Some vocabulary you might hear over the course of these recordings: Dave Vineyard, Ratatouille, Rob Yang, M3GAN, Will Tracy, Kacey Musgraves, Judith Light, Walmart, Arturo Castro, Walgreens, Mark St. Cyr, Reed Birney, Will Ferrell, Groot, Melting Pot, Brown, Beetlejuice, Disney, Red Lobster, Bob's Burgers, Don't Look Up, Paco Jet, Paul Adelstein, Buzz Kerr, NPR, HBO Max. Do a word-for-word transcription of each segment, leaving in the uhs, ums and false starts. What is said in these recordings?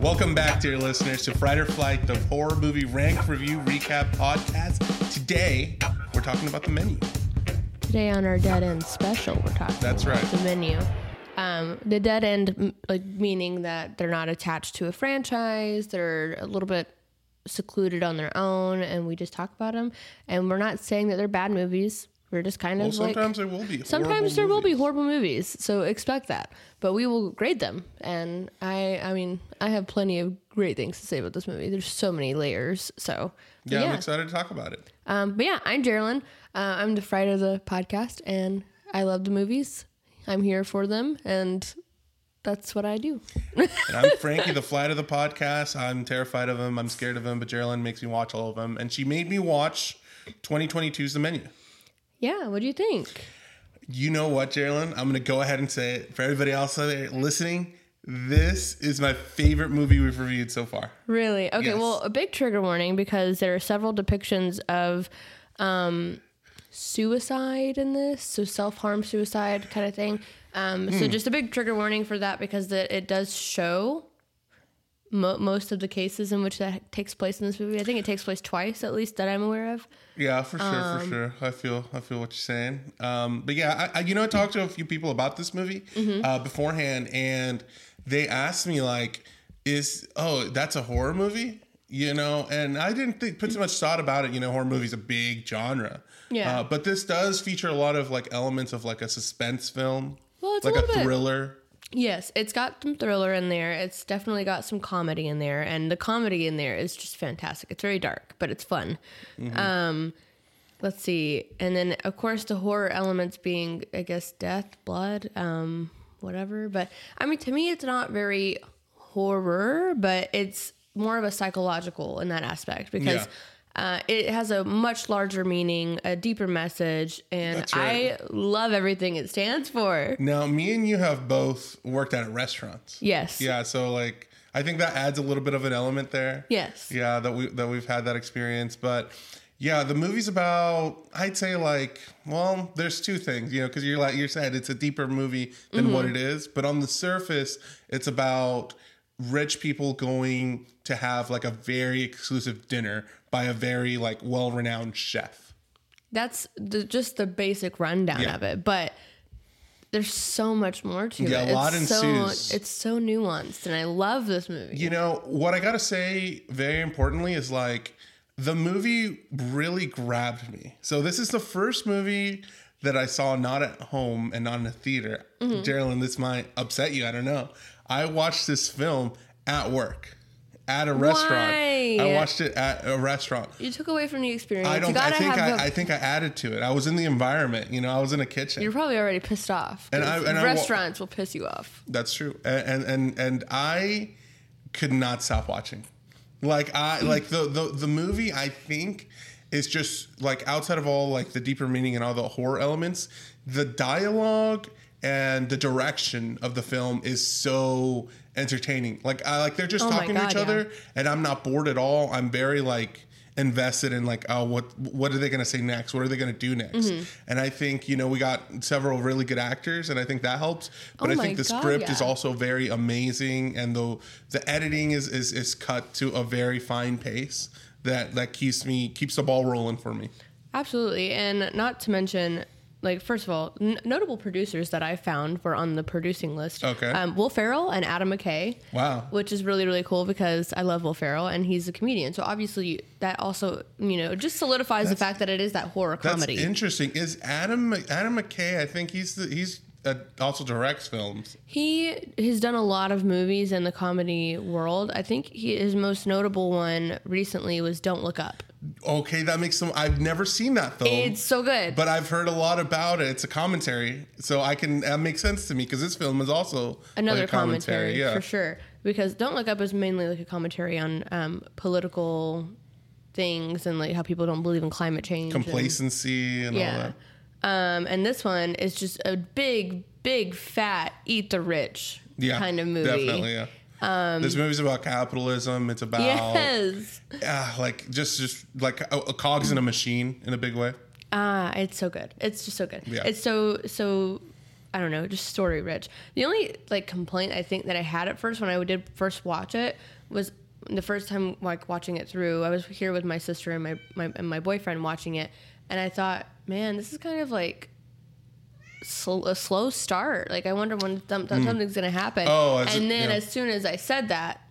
Welcome back, dear listeners, to Fright or Flight, the horror movie rank, review, recap podcast. Today, we're talking about The Menu. Today on our Dead End special, we're talking That's about right. The Menu. Um, the dead end, like meaning that they're not attached to a franchise, they're a little bit secluded on their own, and we just talk about them. And we're not saying that they're bad movies. We're just kind of well, like... Sometimes there will be Sometimes there movies. will be horrible movies, so expect that. But we will grade them. And I I mean, I have plenty of great things to say about this movie. There's so many layers, so... Yeah, yeah. I'm excited to talk about it. Um, but yeah, I'm Gerilyn. Uh, I'm the Fright of the podcast, and I love the movies. I'm here for them, and that's what I do. And I'm Frankie, the Flight of the podcast. I'm terrified of them. I'm scared of them, but Gerilyn makes me watch all of them. And she made me watch twenty twenty-two's The Menu. Yeah, what do you think? You know what, Gerilyn? I'm going to go ahead and say it. For everybody else out there listening, this is my favorite movie we've reviewed so far. Really? Okay, yes. Well, a big trigger warning because there are several depictions of um, suicide in this, so self-harm, suicide kind of thing. Um, mm. So just a big trigger warning for that because the, it does show mo- most of the cases in which that takes place in this movie. I think it takes place twice, at least, that I'm aware of. Yeah, for sure, um, for sure. I feel I feel what you're saying. Um, but yeah, I, I, you know, I talked to a few people about this movie mm-hmm. uh, beforehand, and they asked me, like, is, oh, that's a horror movie? You know, and I didn't think, put too much thought about it. You know, horror movie's a big genre. Yeah. Uh, but this does feature a lot of, like, elements of, like, a suspense film. Well, it's like a, a thriller. Bit. Yes, it's got some thriller in there. It's definitely got some comedy in there, and the comedy in there is just fantastic. It's very dark, but it's fun. Mm-hmm. Um, let's see, and then of course the horror elements being, I guess, death, blood, um, whatever. But I mean, to me, it's not very horror, but it's more of a psychological in that aspect because. Yeah. Uh, it has a much larger meaning, a deeper message, and right. I love everything it stands for. Now, me and you have both worked at restaurants. Yes. Yeah, so like I think that adds a little bit of an element there. Yes. Yeah, that we that we've had that experience, but yeah, the movie's about I'd say like well, there's two things, you know, because you're like you said it's a deeper movie than mm-hmm. what it is, but on the surface, it's about rich people going to have like a very exclusive dinner by a very like well-renowned chef. That's the, just the basic rundown yeah. of it, but there's so much more to yeah, it. Yeah, a lot it's ensues. So, it's so nuanced, and I love this movie. You know, what I gotta say very importantly is like the movie really grabbed me. So this is the first movie that I saw not at home and not in a theater. Mm-hmm. Gerilyn, this might upset you, I don't know. I watched this film at work, at a restaurant. Why? I watched it at a restaurant. You took away from the experience. I don't. You gotta I think have I, a... I think I added to it. I was in the environment. You know, I was in a kitchen. You're probably already pissed off. And, I, and restaurants I, will piss you off. That's true. And, and and and I could not stop watching. Like I like the the the movie. I think is just like outside of all like the deeper meaning and all the horror elements, the dialogue. And the direction of the film is so entertaining. Like I like they're just oh talking God, to each yeah. other, and I'm not bored at all. I'm very like invested in like oh what what are they going to say next? What are they going to do next? Mm-hmm. And I think you know we got several really good actors, and I think that helps. But oh I think the God, script yeah. is also very amazing, and the the editing is is is cut to a very fine pace that that keeps me keeps the ball rolling for me. Absolutely, and not to mention. Like, first of all, n- notable producers that I found were on the producing list. Okay. Um, Will Ferrell and Adam McKay. Wow. Which is really, really cool because I love Will Ferrell and he's a comedian. So obviously that also, you know, just solidifies that's, the fact that it is that horror comedy. That's interesting. Is Adam Adam McKay, I think he's the, he's uh, also directs films. He has done a lot of movies in the comedy world. I think he, his most notable one recently was Don't Look Up. Okay, that makes some... I've never seen that, though. It's so good. But I've heard a lot about it. It's a commentary, so I can... That makes sense to me, because this film is also... Another like a commentary, commentary, yeah. For sure. Because Don't Look Up is mainly like a commentary on um, political things and like how people don't believe in climate change. Complacency and, and yeah. all that. Um, and this one is just a big, big, fat, eat the rich yeah, kind of movie. Definitely, yeah. Um, this movie's about capitalism. It's about yes. uh, like just just like a, a cogs in a machine in a big way. Ah, uh, it's so good. It's just so good. Yeah. It's so so I don't know, just story rich. The only like complaint I think that I had at first when I did first watch it was the first time like watching it through, I was here with my sister and my, my and my boyfriend watching it, and I thought, man, this is kind of like sl- a slow start. Like I wonder when th- th- something's gonna happen. Oh, and a, then yeah. as soon as I said that,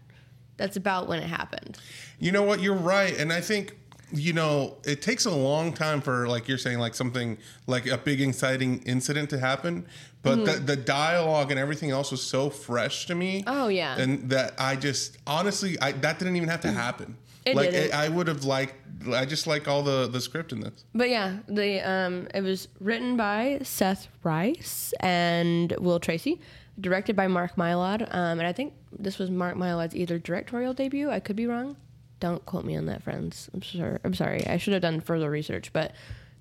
that's about when it happened. You know what? You're right, and I think. You know, it takes a long time for, like you're saying, like something, like a big exciting incident to happen. But mm-hmm. the, the dialogue and everything else was so fresh to me. Oh, yeah. And that I just, honestly, I, that didn't even have to happen. It like, didn't. It, I would have liked, I just like all the, the script in this. But yeah, the um, it was written by Seth Rice and Will Tracy, directed by Mark Mylod. Um, and I think this was Mark Mylod's either directorial debut, I could be wrong. Don't quote me on that, friends. I'm sure. I'm sorry. I should have done further research, but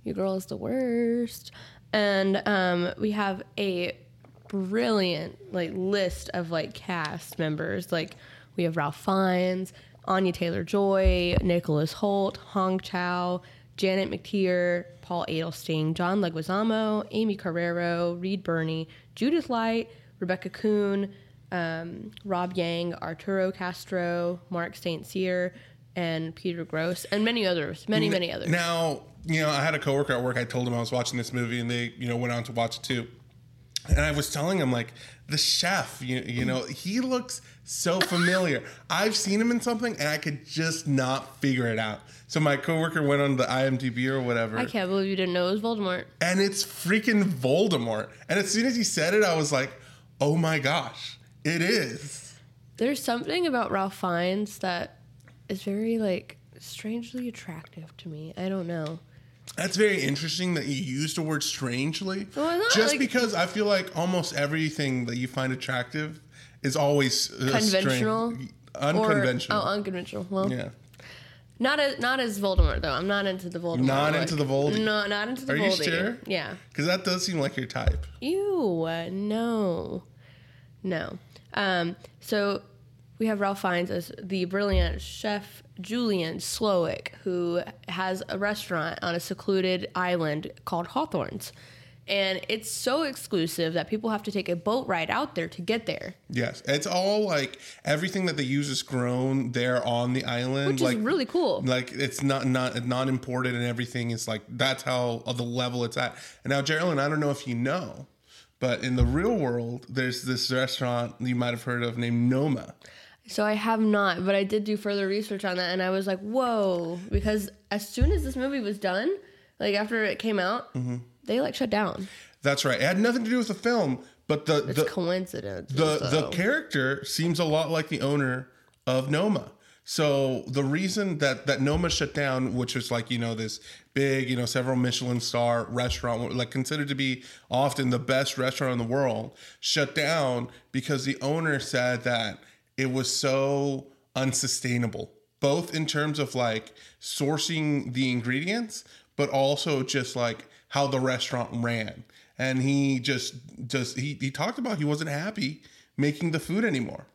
your girl is the worst. And um, we have a brilliant like list of like cast members. Like we have Ralph Fiennes, Anya Taylor-Joy, Nicholas Holt, Hong Chau, Janet McTeer, Paul Adelstein, John Leguizamo, Amy Carrero, Reed Birney, Judith Light, Rebecca Kuhn, Um, Rob Yang, Arturo Castro, Mark Saint Cyr, and Peter Gross, and many others, many, many others. Now, you know, I had a coworker at work. I told him I was watching this movie, and they, you know, went on to watch it too. And I was telling him, like, the chef, you, you know, he looks so familiar. I've seen him in something, and I could just not figure it out. So my coworker went on the I M D B or whatever. I can't believe you didn't know it was Voldemort. And it's freaking Voldemort. And as soon as he said it, I was like, oh my gosh. It is. There's something about Ralph Fiennes that is very, like, strangely attractive to me. I don't know. That's very interesting that you used the word strangely. Well, not, Just like, because I feel like almost everything that you find attractive is always uh, conventional, strange, unconventional. Or, oh, unconventional. Well, yeah. Not as not as Voldemort though. I'm not into the Voldemort. Not look. into the Voldy. No, not into the Voldy. Are Voldy. you sure? Yeah. Because that does seem like your type. Ew. No. No. Um, so we have Ralph Fiennes as the brilliant chef Julian Slowick, who has a restaurant on a secluded island called Hawthorne's. And it's so exclusive that people have to take a boat ride out there to get there. Yes. It's all like everything that they use is grown there on the island. Which like, is really cool. Like it's not, not, not imported and everything is like, that's how uh, the level it's at. And now, Geraldine, I don't know if you know. But in the real world, there's this restaurant you might have heard of named Noma. So I have not, but I did do further research on that. And I was like, whoa, because as soon as this movie was done, like after it came out, mm-hmm. they like shut down. That's right. It had nothing to do with the film, but the, it's the coincidence. The, so. the character seems a lot like the owner of Noma. So the reason that, that Noma shut down, which is like, you know, this big, you know, several Michelin star restaurant, like considered to be often the best restaurant in the world, shut down because the owner said that it was so unsustainable, both in terms of like sourcing the ingredients, but also just like how the restaurant ran. And he just, just he, he talked about he wasn't happy making the food anymore.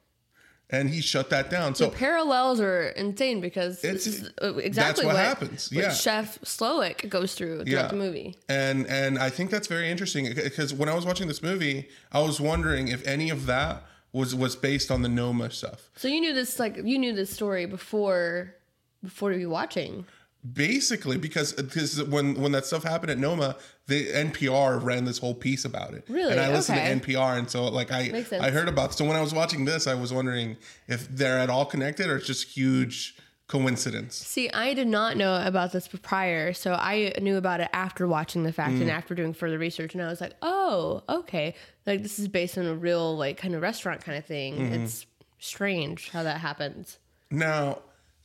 And he shut that down. So the parallels are insane because it's exactly that's what, what happens. Yeah. What Chef Slowick goes through throughout yeah. the movie. And and I think that's very interesting because when I was watching this movie, I was wondering if any of that was, was based on the Noma stuff. So you knew this like you knew this story before before you were watching. Basically, because because when, when that stuff happened at Noma, the N P R ran this whole piece about it. Really? And I listened okay. to N P R, and so like I I heard about it. So when I was watching this, I was wondering if they're at all connected or it's just huge coincidence. See, I did not know about this prior, so I knew about it after watching the fact mm. and after doing further research, and I was like, oh, okay, like this is based on a real like kind of restaurant kind of thing. Mm-hmm. It's strange how that happens. Now.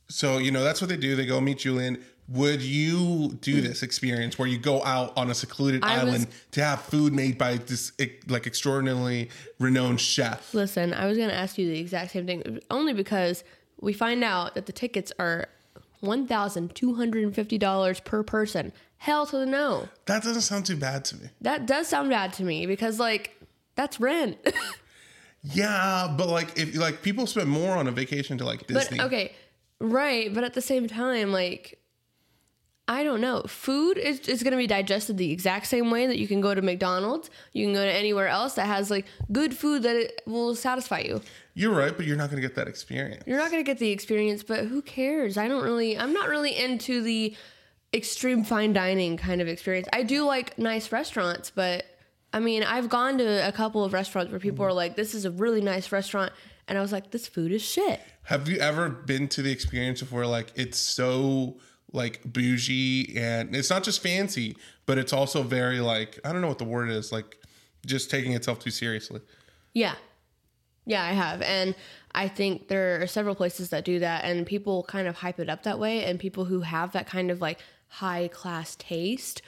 So, you know, that's what they do. They go meet Julian. Would you do this experience where you go out on a secluded I island was, to have food made by this, like, extraordinarily renowned chef? Listen, I was going to ask you the exact same thing, only because we find out that the tickets are one thousand two hundred fifty dollars per person. Hell to the no. That doesn't sound too bad to me. That does sound bad to me because, like, that's rent. Yeah, but, like, if like people spend more on a vacation to, like, Disney. But, okay. Right, but at the same time, like, I don't know. Food is, is going to be digested the exact same way that you can go to McDonald's. You can go to anywhere else that has like good food that it will satisfy you. You're right, but you're not going to get that experience. You're not going to get the experience, but who cares? I don't really, I'm not really into the extreme fine dining kind of experience. I do like nice restaurants, but I mean, I've gone to a couple of restaurants where people mm-hmm. are like, this is a really nice restaurant. And I was like, this food is shit. Have you ever been to the experience of where like it's so like bougie and it's not just fancy, but it's also very like, I don't know what the word is, like just taking itself too seriously? Yeah. Yeah, I have. And I think there are several places that do that and people kind of hype it up that way. And people who have that kind of like high class taste,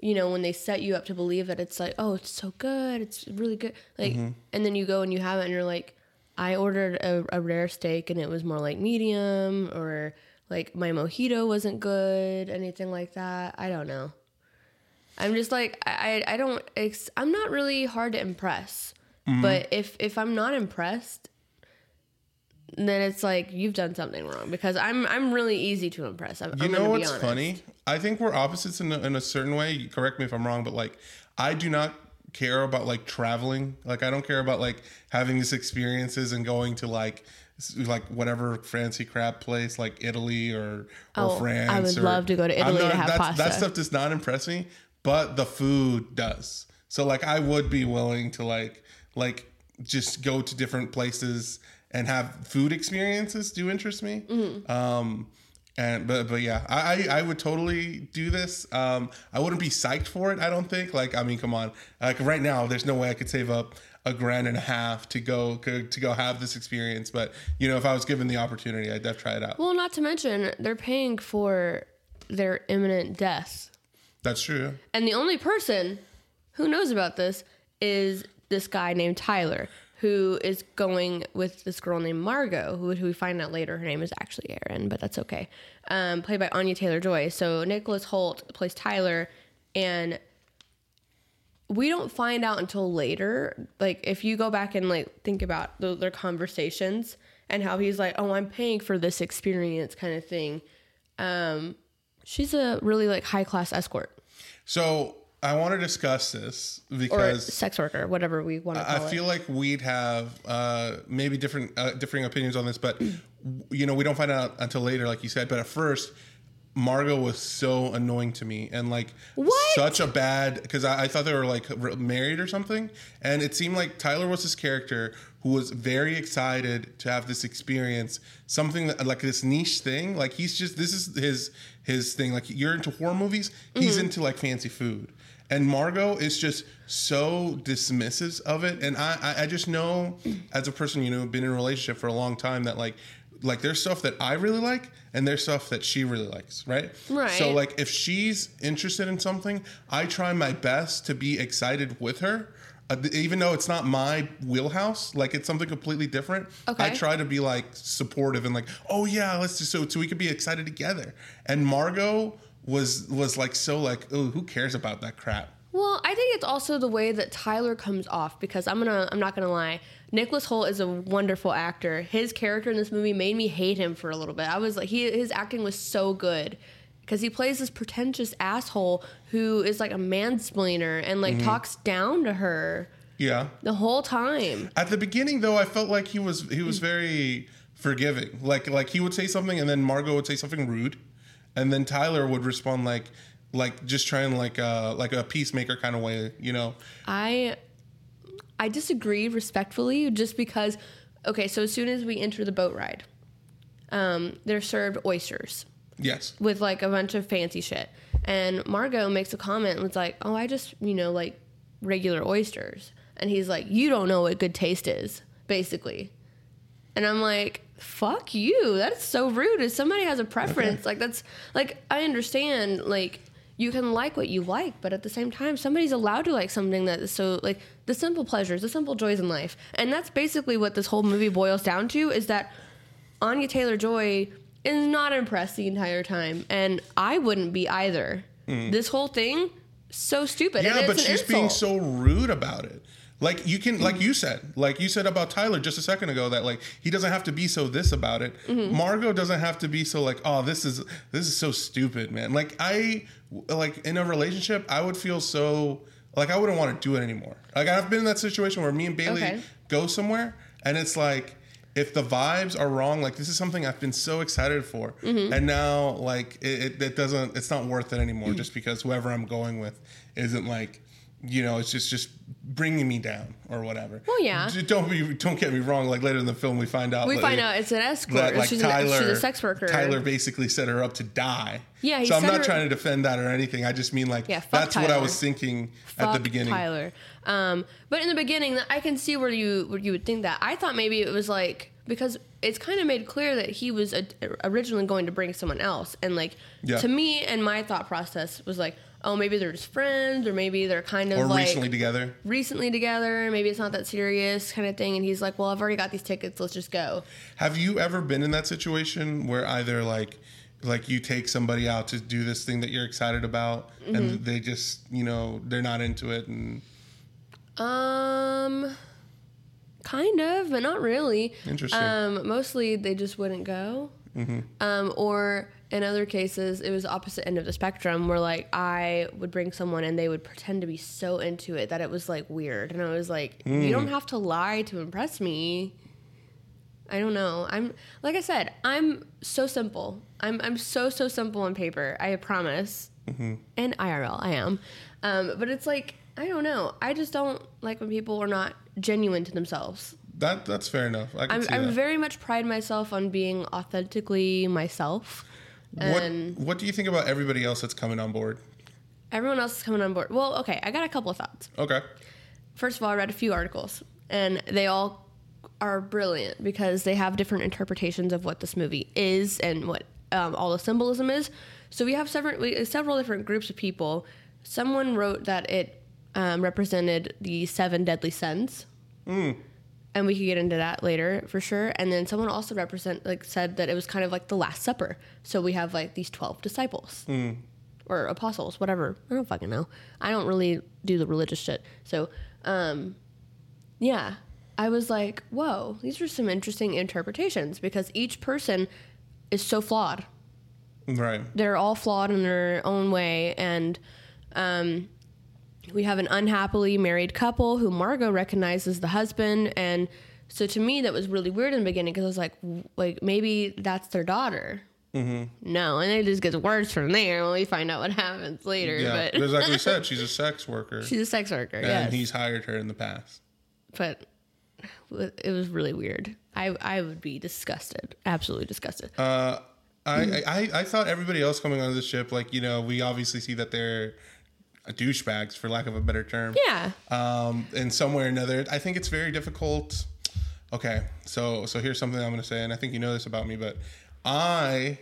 you know, when they set you up to believe that it's like, oh, it's so good. It's really good. Like, mm-hmm. and then you go and you have it and you're like, I ordered a, a rare steak and it was more like medium, or like my mojito wasn't good, anything like that. I don't know. I'm just like, I, I don't, ex- I'm not really hard to impress, mm-hmm. but if, if I'm not impressed, then it's like, you've done something wrong, because I'm, I'm really easy to impress. I'm, you I'm know what's funny? I think we're opposites in a, in a certain way. Correct me if I'm wrong, but like, I do not care about like traveling. Like I don't care about like having these experiences and going to like like whatever fancy crap place like Italy or or oh, France. I would or, love to go to Italy not, to have that's, pasta. That stuff does not impress me, but the food does. So like I would be willing to like like just go to different places and have food experiences do interest me. Mm-hmm. Um And but but yeah, I I would totally do this. Um, I wouldn't be psyched for it, I don't think. Like, I mean, come on. Like right now, there's no way I could save up a grand and a half to go to go have this experience. But you know, if I was given the opportunity, I'd definitely try it out. Well, not to mention they're paying for their imminent death. That's true. And the only person who knows about this is this guy named Tyler, who is going with this girl named Margot, who, who we find out later her name is actually Erin, but that's okay. Um, played by Anya Taylor-Joy. So Nicholas Holt plays Tyler, and we don't find out until later. Like, if you go back and, like, think about the, their conversations and how he's like, oh, I'm paying for this experience kind of thing. Um, she's a really, like, high-class escort. So I want to discuss this because or sex worker, whatever we want to call it. I feel like we'd have uh, maybe different uh, differing opinions on this, but you know, we don't find out until later, like you said. But at first, Margot was so annoying to me, and like what? such a bad, because I, I thought they were like married or something, and it seemed like Tyler was his character who was very excited to have this experience, something that, like this niche thing. Like he's just this is his his thing. Like you're into horror movies, he's mm-hmm. into like fancy food. And Margot is just so dismissive of it. And I, I just know as a person, you know, been in a relationship for a long time that like, like there's stuff that I really like and there's stuff that she really likes. Right. Right. So like if she's interested in something, I try my best to be excited with her. Uh, even though it's not my wheelhouse, like it's something completely different. Okay. I try to be like supportive and like, oh yeah, let's just so, so we could be excited together. And Margot was was like so like, oh, who cares about that crap? Well, I think it's also the way that Tyler comes off, because I'm gonna I'm not gonna lie, Nicholas Holt is a wonderful actor. His character in this movie made me hate him for a little bit. I was like, he his acting was so good, because he plays this pretentious asshole who is like a mansplainer and like mm-hmm. talks down to her. Yeah, the whole time. At the beginning, though, I felt like he was he was very forgiving. Like like he would say something, and then Margot would say something rude. And then Tyler would respond like, like just trying like a like a peacemaker kind of way, you know. I, I disagree respectfully, just because. Okay, so as soon as we enter the boat ride, um, they're served oysters. Yes. With like a bunch of fancy shit, and Margot makes a comment and was like, "Oh, I just you know like regular oysters," and he's like, "You don't know what good taste is," basically, and I'm like, fuck you. That's so rude. If somebody has a preference, okay. like that's like, I understand, like you can like what you like, but at the same time, somebody's allowed to like something that is so like the simple pleasures, the simple joys in life. And that's basically what this whole movie boils down to, is that Anya Taylor-Joy is not impressed the entire time. And I wouldn't be either. Mm. This whole thing, so stupid. Yeah, but she's insult. being so rude about it. Like you can, mm-hmm. like you said, like you said about Tyler just a second ago, that like he doesn't have to be so this about it. Mm-hmm. Margot doesn't have to be so like, oh, this is this is so stupid, man. Like I, like in a relationship, I would feel so like I wouldn't want to do it anymore. Like I've been in that situation where me and Bailey okay. go somewhere, and it's like, if the vibes are wrong, like this is something I've been so excited for, mm-hmm. and now like it, it, it doesn't, it's not worth it anymore, mm-hmm. just because whoever I'm going with isn't like, you know, it's just just bringing me down or whatever. Well, yeah. Don't be, don't get me wrong. Like later in the film, we find out we like, find out it's an escort. That, like she's Tyler, an, she's a sex worker. Tyler basically set her up to die. Yeah. He so I'm not her... trying to defend that or anything. I just mean like yeah, that's Tyler. What I was thinking fuck at the beginning. Tyler. Um, but in the beginning, I can see where you where you would think that. I thought maybe it was like, because it's kind of made clear that he was a, originally going to bring someone else, and like yeah. to me and my thought process was like, oh, maybe they're just friends, or maybe they're kind of or like... Or recently together. Recently together, maybe it's not that serious kind of thing. And he's like, well, I've already got these tickets, let's just go. Have you ever been in that situation where either like like you take somebody out to do this thing that you're excited about, mm-hmm. and they just, you know, they're not into it? And Um, kind of, but not really. Interesting. Um, mostly they just wouldn't go. Mm-hmm. Um, or... In other cases, it was the opposite end of the spectrum where, like, I would bring someone and they would pretend to be so into it that it was, like, weird. And I was like, mm. you don't have to lie to impress me. I don't know. I'm, like I said, I'm so simple. I'm I'm so, so simple on paper. I promise. Mm-hmm. And I R L, I am. Um, but it's like, I don't know. I just don't like when people are not genuine to themselves. That That's fair enough. I can I'm, see I'm that. very much pride myself on being authentically myself. What, what do you think about everybody else that's coming on board? Everyone else is coming on board. Well, okay, I got a couple of thoughts. Okay. First of all, I read a few articles, and they all are brilliant because they have different interpretations of what this movie is and what um, all the symbolism is. So we have several, we, several different groups of people. Someone wrote that it um, represented the seven deadly sins. Mm. And we could get into that later for sure. And then someone also represent like said that it was kind of like the Last Supper. So we have like these twelve disciples mm. or apostles, whatever. I don't fucking know. I don't really do the religious shit. So, um, yeah, I was like, whoa, these are some interesting interpretations because each person is so flawed. Right. They're all flawed in their own way. And, um, we have an unhappily married couple who Margot recognizes the husband. And so to me, that was really weird in the beginning because I was like, like maybe that's their daughter. Mm-hmm. No, and it just gets worse from there when we find out what happens later. Yeah, but like we said, she's a sex worker. She's a sex worker, and yes. And he's hired her in the past. But it was really weird. I, I would be disgusted, absolutely disgusted. Uh, I, I, I thought everybody else coming onto the ship, like, you know, we obviously see that they're... douchebags, for lack of a better term. Yeah. Um, and somewhere or another, I think it's very difficult. Okay, so so here's something I'm going to say, and I think you know this about me, but I,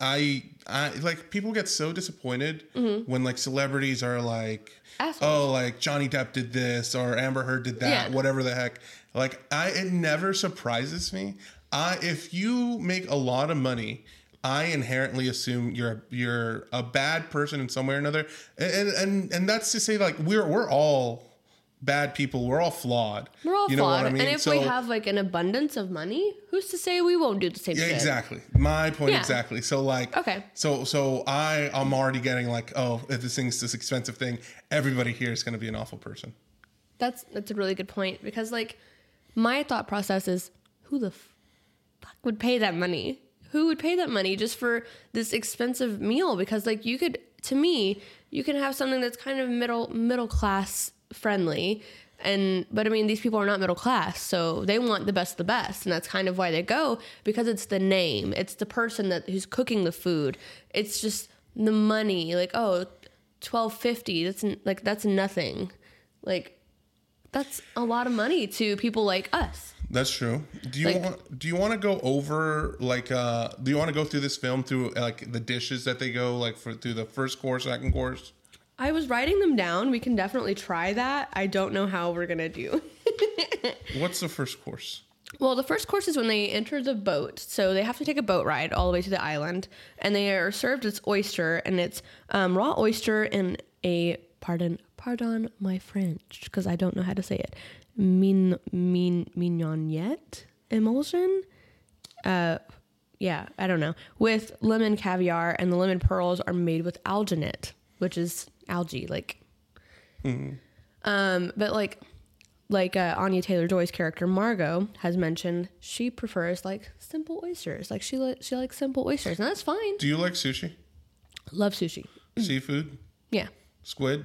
I, I like, people get so disappointed mm-hmm. when, like, celebrities are like, assholes. Oh, like, Johnny Depp did this, or Amber Heard did that, yeah. whatever the heck. Like, I it never surprises me. I If you make a lot of money... I inherently assume you're you're a bad person in some way or another, and and and that's to say like we're we're all bad people, we're all flawed, we're all you know flawed, what I mean? And if so, we have like an abundance of money, who's to say we won't do the same? Yeah, thing? Exactly. My point yeah. exactly. So like okay, so so I I'm already getting like oh if this thing's this expensive thing, everybody here is going to be an awful person. That's that's a really good point because like my thought process is who the fuck would pay that money. Who would pay that money just for this expensive meal? Because like you could, to me, you can have something that's kind of middle, middle class friendly. And, but I mean, these people are not middle class, so they want the best of the best. And that's kind of why they go because it's the name. It's the person that who's cooking the food. It's just the money like, oh, twelve fifty. That's like, that's nothing. Like that's a lot of money to people like us. That's true. Do you like, want, do you want to go over like uh do you want to go through this film through like the dishes that they go like for through the first course, second course? I was writing them down. We can definitely try that. I don't know how we're gonna do. What's the first course? Well, the first course is when they enter the boat. So they have to take a boat ride all the way to the island, and they are served its oyster, and it's um, raw oyster in a pardon pardon my French, because I don't know how to say it, min, min, mignonette emulsion? Uh, yeah, I don't know. With lemon caviar, and the lemon pearls are made with alginate, which is algae, like... Mm. Um, but like... Like uh, Anya Taylor-Joy's character Margot has mentioned, she prefers like simple oysters. Like she li- she likes simple oysters, and that's fine. Do you like sushi? Love sushi. Seafood? Yeah. Squid?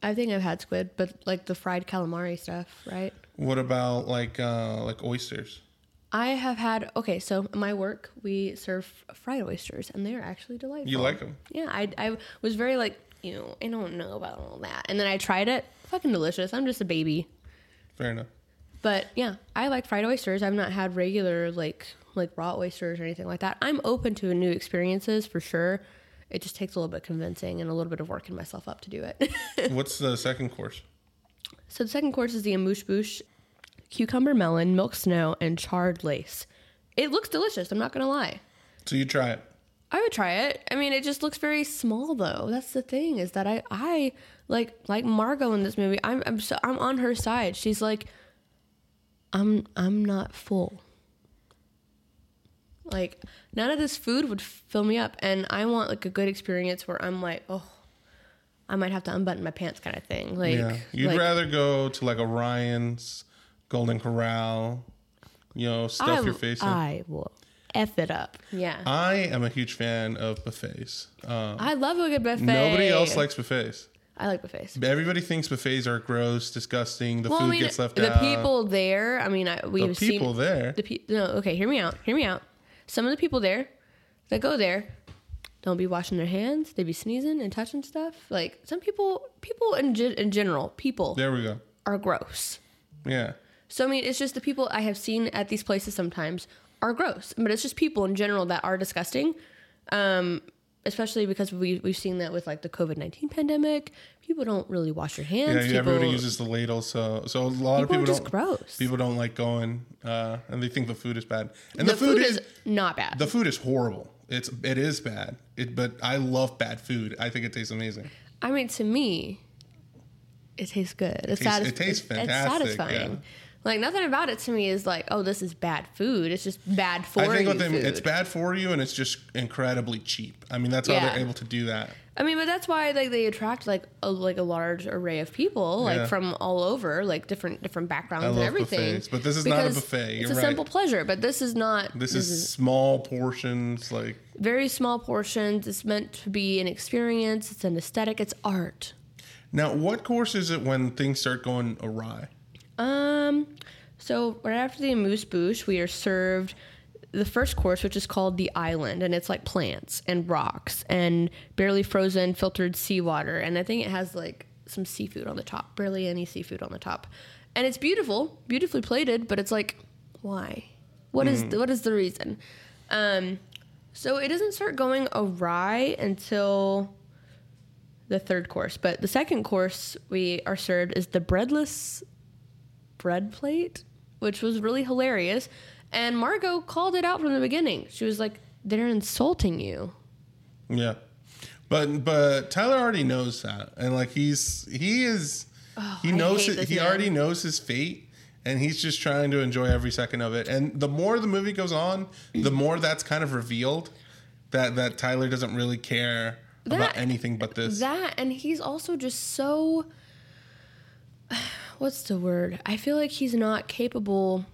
I think I've had squid, but like the fried calamari stuff, right? What about like uh, like oysters? I have had okay. So at my work, we serve fried oysters, and they are actually delightful. You like them? Yeah, I I was very like. You know, I don't know about all that. And then I tried it. Fucking delicious. I'm just a baby. Fair enough. But yeah, I like fried oysters. I've not had regular like like raw oysters or anything like that. I'm open to new experiences for sure. It just takes a little bit convincing and a little bit of working myself up to do it. What's the second course? So the second course is the amuse bouche, cucumber melon, milk snow, and charred lace. It looks delicious. I'm not going to lie. So you try it. I would try it. I mean, it just looks very small, though. That's the thing is that I, I like like Margot in this movie. I'm I'm so, I'm on her side. She's like, I'm I'm not full. Like none of this food would fill me up, and I want like a good experience where I'm like, oh, I might have to unbutton my pants, kind of thing. Like yeah. You'd like, rather go to like Orion's, Golden Corral, you know, stuff I, your face in. I will. F it up. Yeah. I am a huge fan of buffets. Um, I love a good buffet. Nobody else likes buffets. I like buffets. Everybody thinks buffets are gross, disgusting. The well, food I mean, gets left the out. The people there, I mean, I, we've seen... The people seen, there? The pe- no, okay, hear me out. Hear me out. Some of the people there that go there don't be washing their hands. They be sneezing and touching stuff. Like, some people, people in, ge- in general, people... There we go. ...are gross. Yeah. So, I mean, it's just the people I have seen at these places sometimes... are gross, but it's just people in general that are disgusting, um, especially because we, we've seen that with like the COVID nineteen pandemic. People don't really wash their hands. Yeah, people, everybody uses the ladle, so so a lot people of people are just don't. Gross. People don't like going, uh, and they think the food is bad. And the, the food, food is, is not bad. The food is horrible. It's it is bad. It, but I love bad food. I think it tastes amazing. I mean, to me, it tastes good. It, it, tastes, satis- it tastes fantastic. It's satisfying. Yeah. Like, nothing about it to me is like, oh, this is bad food. It's just bad for you. I think what they mean, it's bad for you, and it's just incredibly cheap. I mean, that's yeah. how they're able to do that. I mean, but that's why like they attract like a, like a large array of people, like yeah. from all over, like different different backgrounds I love and everything. Buffets, but this is not a buffet. You're it's a right. simple pleasure, but this is not. This, this is, is small portions, like very small portions. It's meant to be an experience. It's an aesthetic. It's art. Now, what course is it when things start going awry? Um, so right after the amuse bouche, we are served the first course, which is called the island, and it's like plants and rocks and barely frozen filtered seawater. And I think it has like some seafood on the top, barely any seafood on the top. And it's beautiful, beautifully plated, but it's like, why? What mm. is, the, what is the reason? Um, so it doesn't start going awry until the third course, but the second course we are served is the breadless bread plate, which was really hilarious, and Margot called it out from the beginning. She was like, "They're insulting you." Yeah, but but Tyler already knows that, and like he's he is oh, he knows it, he man. already knows his fate, and he's just trying to enjoy every second of it. And the more the movie goes on, the more that's kind of revealed that that Tyler doesn't really care that, about anything but this. That, and he's also just so. What's the word? I feel like he's not capable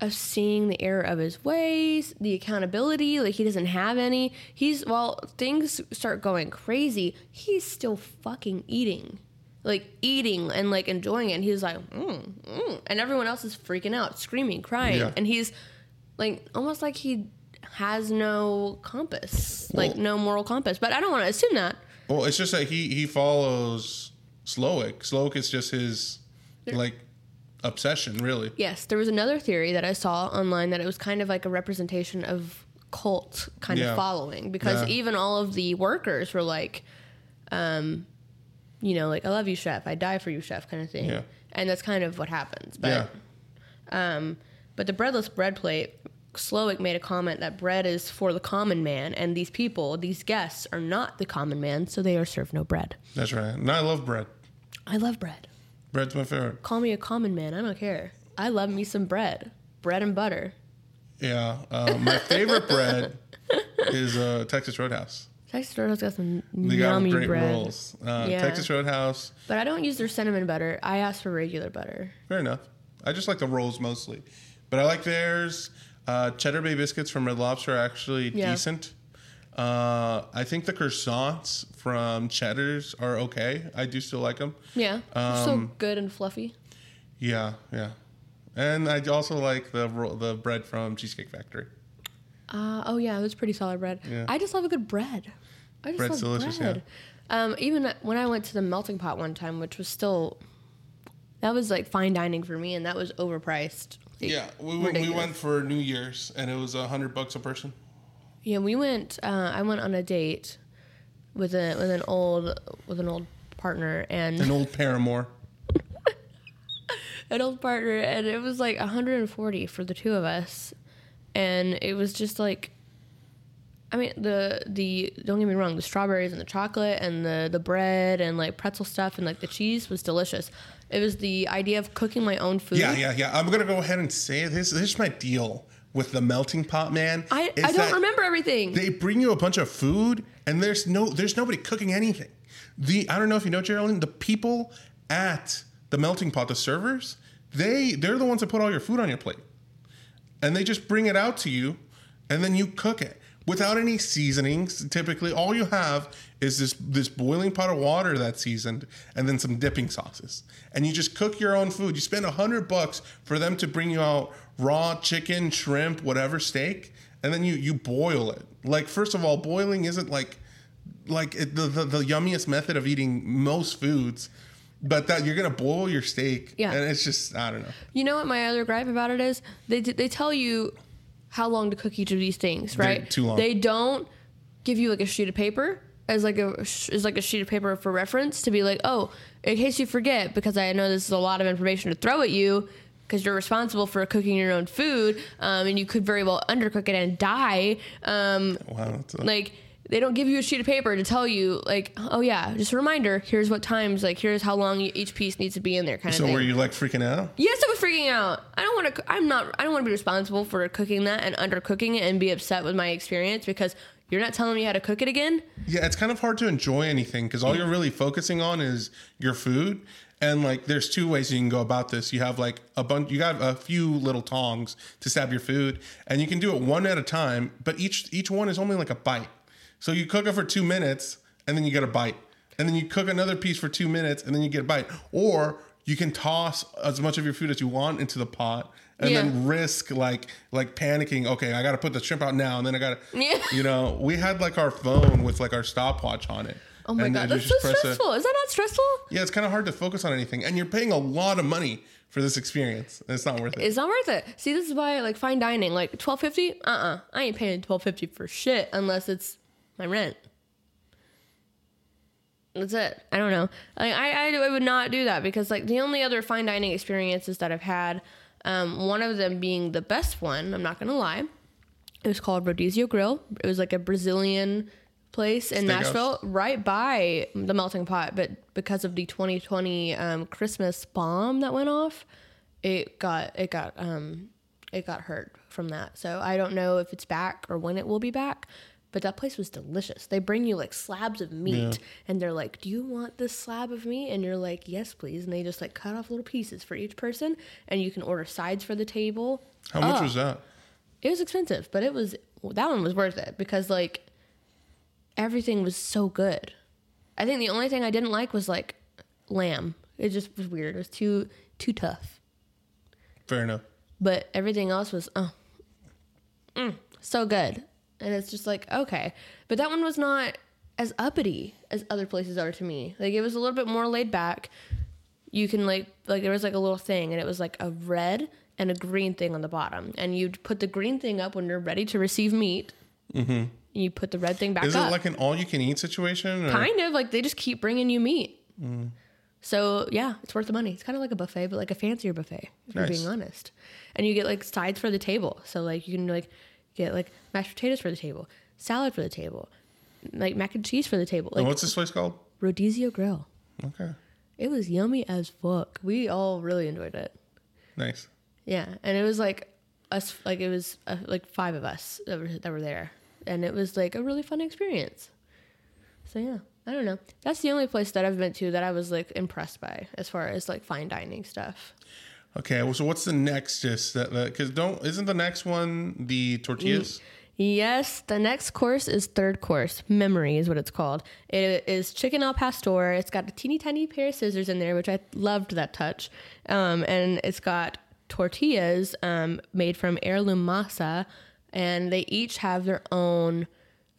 of seeing the error of his ways, the accountability. Like, he doesn't have any. He's, while things start going crazy, he's still fucking eating. Like, eating and, like, enjoying it. And he's like, mm, mm. And everyone else is freaking out, screaming, crying. Yeah. And he's, like, almost like he has no compass. Well, like, no moral compass. But I don't want to assume that. Well, it's just that he, he follows... Slowick. Slowick is just his, like, obsession, really. Yes. There was another theory that I saw online that it was kind of like a representation of cult kind yeah. of following. Because yeah. even all of the workers were like, um, you know, like, I love you, chef. I die for you, chef, kind of thing. Yeah. And that's kind of what happens. But, yeah. Um, but the breadless bread plate Slowick made a comment that bread is for the common man, and these people, these guests, are not the common man, so they are served no bread. That's right. And I love bread. I love bread. Bread's my favorite. Call me a common man. I don't care. I love me some bread. Bread and butter. Yeah. Uh, my favorite bread is uh, Texas Roadhouse. Texas Roadhouse got some they yummy got great bread. Rolls. Uh, yeah. Texas Roadhouse. But I don't use their cinnamon butter. I ask for regular butter. Fair enough. I just like the rolls mostly. But I like theirs. Uh, Cheddar Bay biscuits from Red Lobster are actually yeah. decent. Uh, I think the croissants from Cheddar's are okay. I do still like them. Yeah. Um, so good and fluffy. Yeah, yeah. And I also like the the bread from Cheesecake Factory. Uh, oh, yeah. It was pretty solid bread. Yeah. I just love a good bread. I just Bread's love delicious, bread. Yeah. Um, even when I went to the Melting Pot one time, which was still... That was like fine dining for me, and that was overpriced. Like, yeah, we went, we went for New Year's, and it was a hundred bucks a person. Yeah, we went. Uh, I went on a date with a with an old with an old partner and an old paramour, an old partner, and it was like a hundred and forty for the two of us, and it was just like. I mean, the, the don't get me wrong, the strawberries and the chocolate and the, the bread and, like, pretzel stuff and, like, the cheese was delicious. It was the idea of cooking my own food. Yeah, yeah, yeah. I'm going to go ahead and say this. This is my deal with the Melting Pot, man. I, I don't remember everything. They bring you a bunch of food, and there's no there's nobody cooking anything. The I don't know if you know, Geraldine, the people at the Melting Pot, the servers, they, they're the ones that put all your food on your plate. And they just bring it out to you, and then you cook it. Without any seasonings, typically, all you have is this this boiling pot of water that's seasoned and then some dipping sauces. And you just cook your own food. You spend a hundred bucks for them to bring you out raw chicken, shrimp, whatever, steak, and then you, you boil it. Like, first of all, boiling isn't like like the, the, the yummiest method of eating most foods, but that you're going to boil your steak. Yeah. And it's just, I don't know. You know what my other gripe about it is? They they tell you... how long to cook each of these things, right? They're too long. They don't give you like a sheet of paper as like a as like a sheet of paper for reference to be like, oh, in case you forget, because I know this is a lot of information to throw at you because you're responsible for cooking your own food, um, and you could very well undercook it and die. Um, wow, that's a- like they don't give you a sheet of paper to tell you like, oh yeah, just a reminder. Here's what times, like here's how long each piece needs to be in there. Kind so of. So were you like freaking out? Yes, I was freaking out. I don't want to. I'm not. I don't want to be responsible for cooking that and undercooking it and be upset with my experience because you're not telling me how to cook it again. Yeah, it's kind of hard to enjoy anything because all you're really focusing on is your food. And like, there's two ways you can go about this. You have like a bunch, you got a few little tongs to stab your food, and you can do it one at a time. But each each one is only like a bite. So you cook it for two minutes, and then you get a bite. And then you cook another piece for two minutes, and then you get a bite. Or you can toss as much of your food as you want into the pot, and yeah. then risk, like, like panicking, okay, I got to put the shrimp out now, and then I got to, yeah. you know. We had, like, our phone with, like, our stopwatch on it. Oh, my and God, that's so stressful. A, Is that not stressful? Yeah, it's kind of hard to focus on anything. And you're paying a lot of money for this experience. It's not worth it. It's not worth it. See, this is why, like, fine dining, like, twelve fifty uh-uh. I ain't paying twelve fifty for shit unless it's... my rent. That's it. I don't know. Like, I, I I would not do that because like the only other fine dining experiences that I've had, um, one of them being the best one, I'm not going to lie. It was called Rodizio Grill. It was like a Brazilian place in Steakhouse. Nashville right by the Melting Pot. But because of the twenty twenty um, Christmas bomb that went off, it got, it got, um, it got hurt from that. So I don't know if it's back or when it will be back. But that place was delicious. They bring you like slabs of meat yeah. and they're like, do you want this slab of meat? And you're like, yes, please. And they just like cut off little pieces for each person and you can order sides for the table. How oh. much was that? It was expensive, but it was, well, that one was worth it because like everything was so good. I think the only thing I didn't like was like lamb. It just was weird. It was too, too tough. Fair enough. But everything else was, oh, mm, so good. And it's just like, okay. But that one was not as uppity as other places are to me. Like, it was a little bit more laid back. You can, like, like there was, like, a little thing. And it was, like, a red and a green thing on the bottom. And you'd put the green thing up when you're ready to receive meat. Mm-hmm. And you put the red thing back up. Is it like an all-you-can-eat situation? Or? Kind of. Like, they just keep bringing you meat. Mm. So yeah, it's worth the money. It's kind of like a buffet, but like a fancier buffet, if nice. You're being honest. And you get like sides for the table. So like you can like get like mashed potatoes for the table, salad for the table, like mac and cheese for the table. Like, and what's this place called? Rodizio Grill. Okay. It was yummy as fuck. We all really enjoyed it. Nice. Yeah, and it was like us, like it was uh, like five of us that were, that were there, and it was like a really fun experience. So yeah, I don't know. That's the only place that I've been to that I was like impressed by as far as like fine dining stuff. Okay, well, so what's the next? Just that because don't isn't the next one the tortillas? Yes, the next course is third course. Memory is what it's called. It is chicken al pastor. It's got a teeny tiny pair of scissors in there, which I loved that touch. Um, and it's got tortillas um, made from heirloom masa, and they each have their own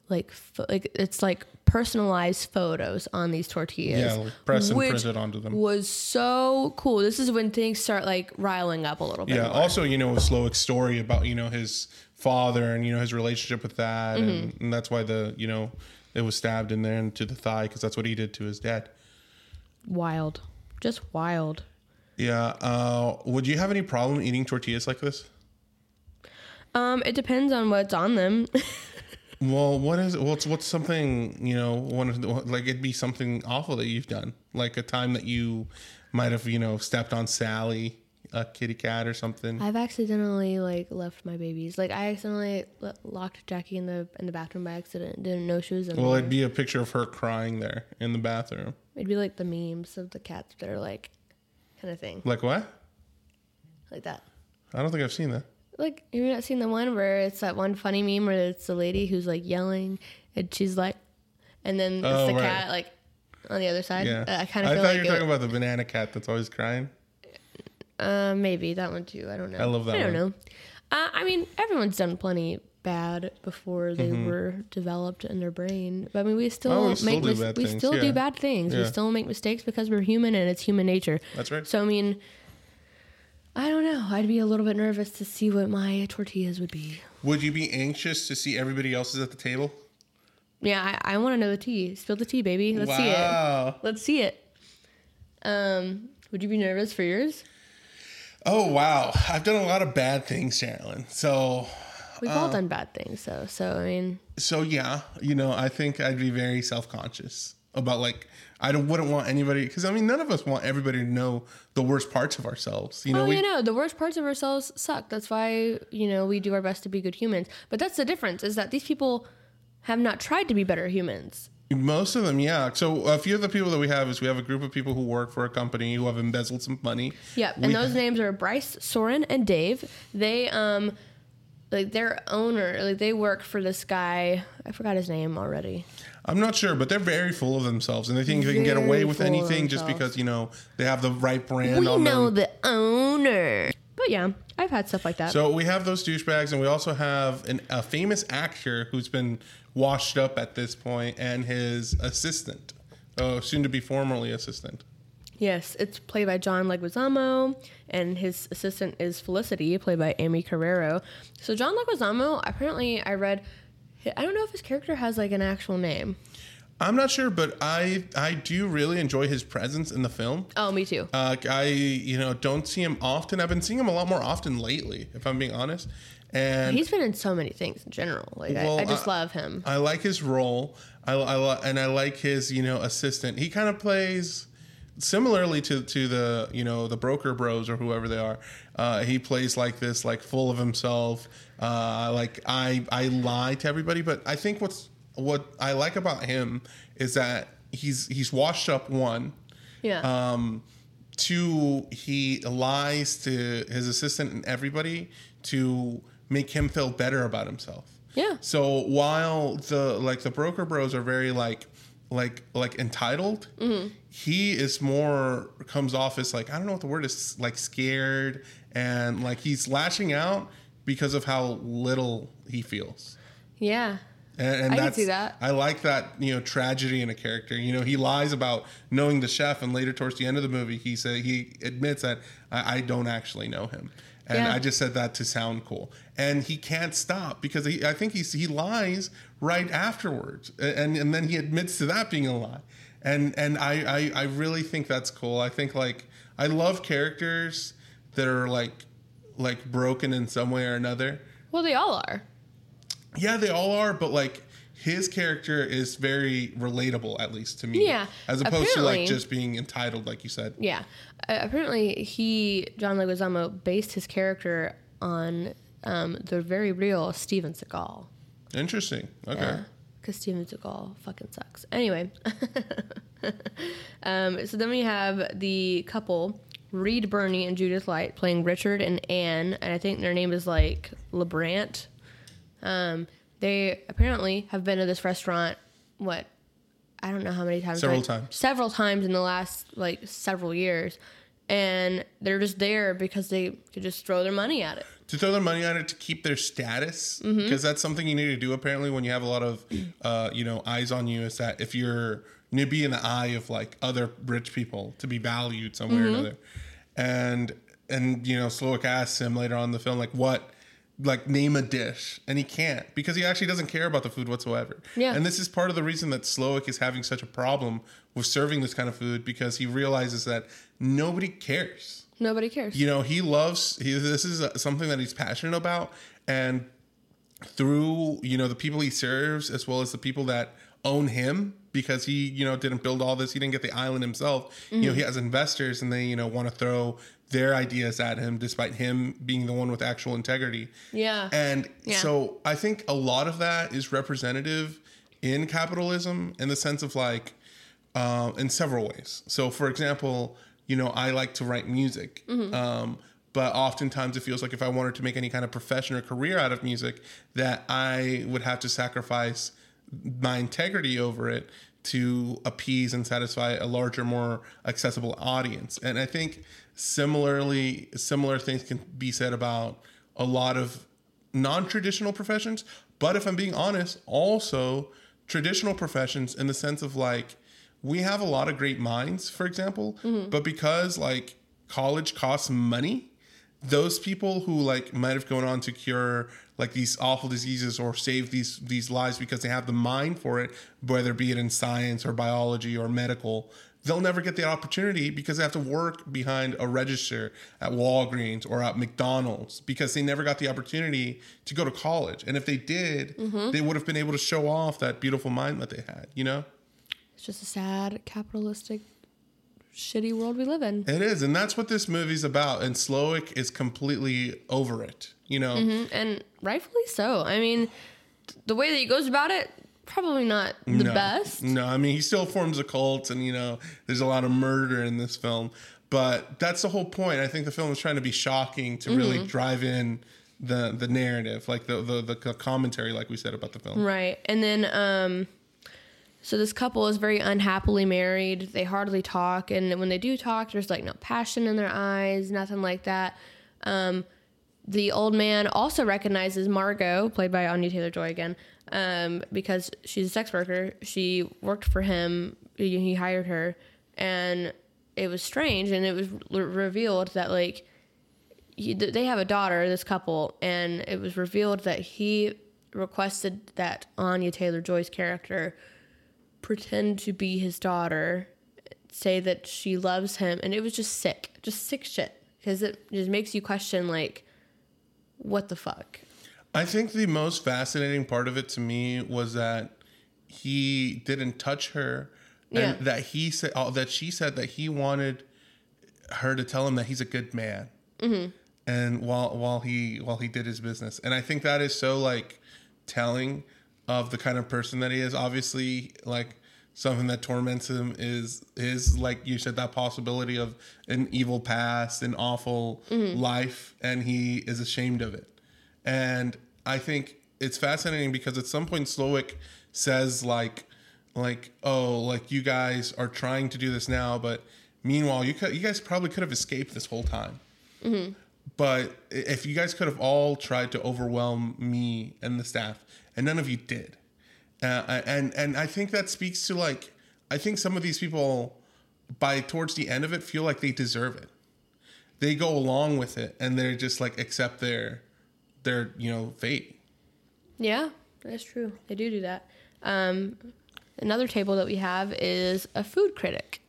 like fo- like it's like personalized photos on these tortillas. Yeah, like press and print it onto them. Was so cool. This is when things start like riling up a little bit. Yeah. More. Also, you know, Slowick's story about you know his father and you know his relationship with that, mm-hmm. and, and that's why the you know it was stabbed in there and to the thigh because that's what he did to his dad. Wild, just wild. Yeah. Uh, would you have any problem eating tortillas like this? Um, it depends on what's on them. Well, what is it? Well, it's, what's something, you know, one of the, like it'd be something awful that you've done, like a time that you might have, you know, stepped on Sally, a kitty cat or something. I've accidentally like left my babies. Like I accidentally locked Jackie in the in the bathroom by accident. Didn't know she was in there. Well, it'd be a picture of her crying there in the bathroom. It'd be like the memes of the cats that are like. Kind of thing. Like what? Like that. I don't think I've seen that. Like, have you not seen the one where it's that one funny meme where it's the lady who's like yelling and she's like, and then oh, it's the right. cat like on the other side? Yeah. I kind of I feel thought like you were talking was, about the banana cat that's always crying. Uh, maybe. That one too. I don't know. I love that one. I don't one. know. Uh, I mean, everyone's done plenty bad before they mm-hmm. were developed in their brain. But I mean, we still oh, we make still do mis- bad we things. still yeah. do bad things. Yeah. We still make mistakes because we're human and it's human nature. That's right. So I mean, I don't know. I'd be a little bit nervous to see what my tortillas would be. Would you be anxious to see everybody else's at the table? Yeah, I, I want to know the tea. Spill the tea, baby. Let's wow. see it. Let's see it. Um, would you be nervous for yours? Oh wow, I've done a lot of bad things, Sherilyn. So. We've all uh, done bad things, though. So, I mean... So, yeah. You know, I think I'd be very self-conscious about, like... I don't, wouldn't want anybody... Because, I mean, none of us want everybody to know the worst parts of ourselves. You well, know, we, you know, the worst parts of ourselves suck. That's why, you know, we do our best to be good humans. But that's the difference, is that these people have not tried to be better humans. Most of them, yeah. So, a few of the people that we have is we have a group of people who work for a company who have embezzled some money. Yeah, and we, those names are Bryce, Soren, and Dave. They, um... like their owner, like they work for this guy. I forgot his name already. I'm not sure, but they're very full of themselves, and they think very they can get away with anything just because you know they have the right brand. We on know them. The owner, but yeah, I've had stuff like that. So we have those douchebags, and we also have an, a famous actor who's been washed up at this point, and his assistant, oh, soon to be formerly assistant. Yes, it's played by John Leguizamo, and his assistant is Felicity, played by Amy Carrero. So John Leguizamo, apparently I read, I don't know if his character has like an actual name. I'm not sure, but I I do really enjoy his presence in the film. Oh, me too. Uh, I, you know, don't see him often. I've been seeing him a lot more often lately, if I'm being honest. And he's been in so many things in general. Like well, I, I just I, love him. I like his role, I, I lo- and I like his, you know, assistant. He kind of plays... Similarly to, to the, you know, the broker bros or whoever they are, uh, he plays like this, like full of himself. Uh, like I, I lie to everybody, but I think what's, what I like about him is that he's, he's washed up one. Yeah. Um, two, he lies to his assistant and everybody to make him feel better about himself. Yeah. So while the, like the broker bros are very like, like like entitled, mm-hmm. he is more comes off as like I don't know what the word is, like scared, and like he's lashing out because of how little he feels. Yeah, and, and I that's, can see that. I like that, you know, tragedy in a character. You know, he lies about knowing the chef, and later towards the end of the movie, he said he admits that I, I don't actually know him, and yeah. I just said that to sound cool. And he can't stop because he, I think he's, he lies right afterwards. And and then he admits to that being a lie. And and I, I, I really think that's cool. I think, like, I love characters that are, like, like broken in some way or another. Well, they all are. Yeah, they all are, but, like, his character is very relatable, at least to me. Yeah. As opposed to, like, just being entitled, like you said. Yeah. Uh, apparently, he, John Leguizamo, based his character on um, the very real Steven Seagal. Interesting. Okay. Yeah. Because Steven Seagal fucking sucks. Anyway. um, so then we have the couple, Reed Birney and Judith Light, playing Richard and Anne. And I think their name is, like, LeBrant. Um... They apparently have been to this restaurant, what, I don't know how many times. Several right? times. Several times in the last, like, several years. And they're just there because they could just throw their money at it. To throw their money at it to keep their status. Because mm-hmm. that's something you need to do, apparently, when you have a lot of, uh, you know, eyes on you. Is that if you're, you be in the eye of, like, other rich people to be valued somewhere mm-hmm. or another. And, and you know, Slowick asks him later on in the film, like, what? Like, name a dish, and he can't because he actually doesn't care about the food whatsoever. Yeah. And this is part of the reason that Slowick is having such a problem with serving this kind of food, because he realizes that nobody cares. Nobody cares. You know, he loves, he, this is a, something that he's passionate about. And through, you know, the people he serves, as well as the people that own him, because he, you know, didn't build all this. He didn't get the island himself. Mm-hmm. You know, he has investors, and they, you know, want to throw their ideas at him, despite him being the one with actual integrity. Yeah. And yeah. so I think a lot of that is representative in capitalism, in the sense of, like, uh, in several ways. So, for example, you know, I like to write music, mm-hmm. um, but oftentimes it feels like if I wanted to make any kind of profession or career out of music, that I would have to sacrifice my integrity over it to appease and satisfy a larger, more accessible audience. And I think similarly, similar things can be said about a lot of non-traditional professions, but if I'm being honest, also traditional professions, in the sense of, like, we have a lot of great minds, for example, mm-hmm. but because, like, college costs money, those people who, like, might have gone on to cure, like, these awful diseases or save these these lives because they have the mind for it, whether it be it in science or biology or medical, they'll never get the opportunity because they have to work behind a register at Walgreens or at McDonald's because they never got the opportunity to go to college. And if they did, mm-hmm. they would have been able to show off that beautiful mind that they had, you know? It's just a sad capitalistic shitty world we live in. It is, and that's what this movie's about, and Slowick is completely over it, you know? Mm-hmm. And rightfully so. I mean, th- the way that he goes about it, probably not the no. best. No, I mean, he still forms a cult, and, you know, there's a lot of murder in this film, but that's the whole point. I think the film is trying to be shocking to mm-hmm. really drive in the the narrative, like the, the, the commentary, like we said about the film. Right, and then... um So this couple is very unhappily married. They hardly talk. And when they do talk, there's, like, no passion in their eyes, nothing like that. Um, the old man also recognizes Margot, played by Anya Taylor-Joy again, um, because she's a sex worker. She worked for him. He hired her. And it was strange. And it was re- revealed that, like, he, they have a daughter, this couple. And it was revealed that he requested that Anya Taylor-Joy's character pretend to be his daughter, say that she loves him, and it was just sick, just sick shit, because it just makes you question, like, what the fuck? I think the most fascinating part of it to me was that he didn't touch her, and yeah. that he said, oh, that she said that he wanted her to tell him that he's a good man, mm-hmm. and while while he while he did his business, and I think that is so, like, telling of the kind of person that he is. Obviously, like, something that torments him is, is like you said, that possibility of an evil past, an awful mm-hmm. life, and he is ashamed of it. And I think it's fascinating because at some point Slowick says, like, like, oh, like, you guys are trying to do this now, but meanwhile, you, could, you guys probably could have escaped this whole time. Mm-hmm. But if you guys could have all tried to overwhelm me and the staff, and none of you did. Uh, and and I think that speaks to, like, I think some of these people, by towards the end of it, feel like they deserve it. They go along with it, and they're just, like, accept their, their you know, fate. Yeah, that's true. They do do that. Um, Another table that we have is a food critic,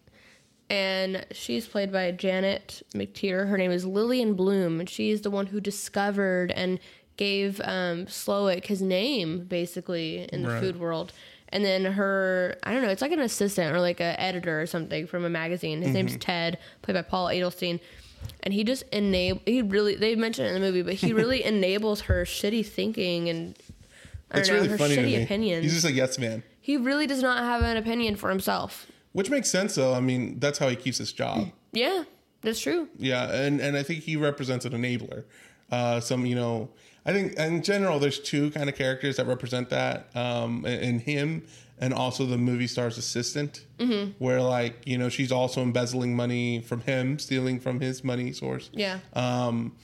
and she's played by Janet McTeer. Her name is Lillian Bloom, and she's the one who discovered and gave um, Slowick his name, basically, in the right. food world. And then her, I don't know, it's like an assistant or like an editor or something from a magazine. His mm-hmm. name's Ted, played by Paul Adelstein. And he just enable. He really. They mention it in the movie, but he really enables her shitty thinking and I don't it's know really her funny shitty opinions. He's just a yes man. He really does not have an opinion for himself. Which makes sense, though. I mean, that's how he keeps his job. Yeah, that's true. Yeah, and, and I think he represents an enabler. Uh, some, you know, I think in general, there's two kind of characters that represent that um, in him. And also the movie star's assistant, mm-hmm. where, like, you know, she's also embezzling money from him, stealing from his money source. Yeah. Um,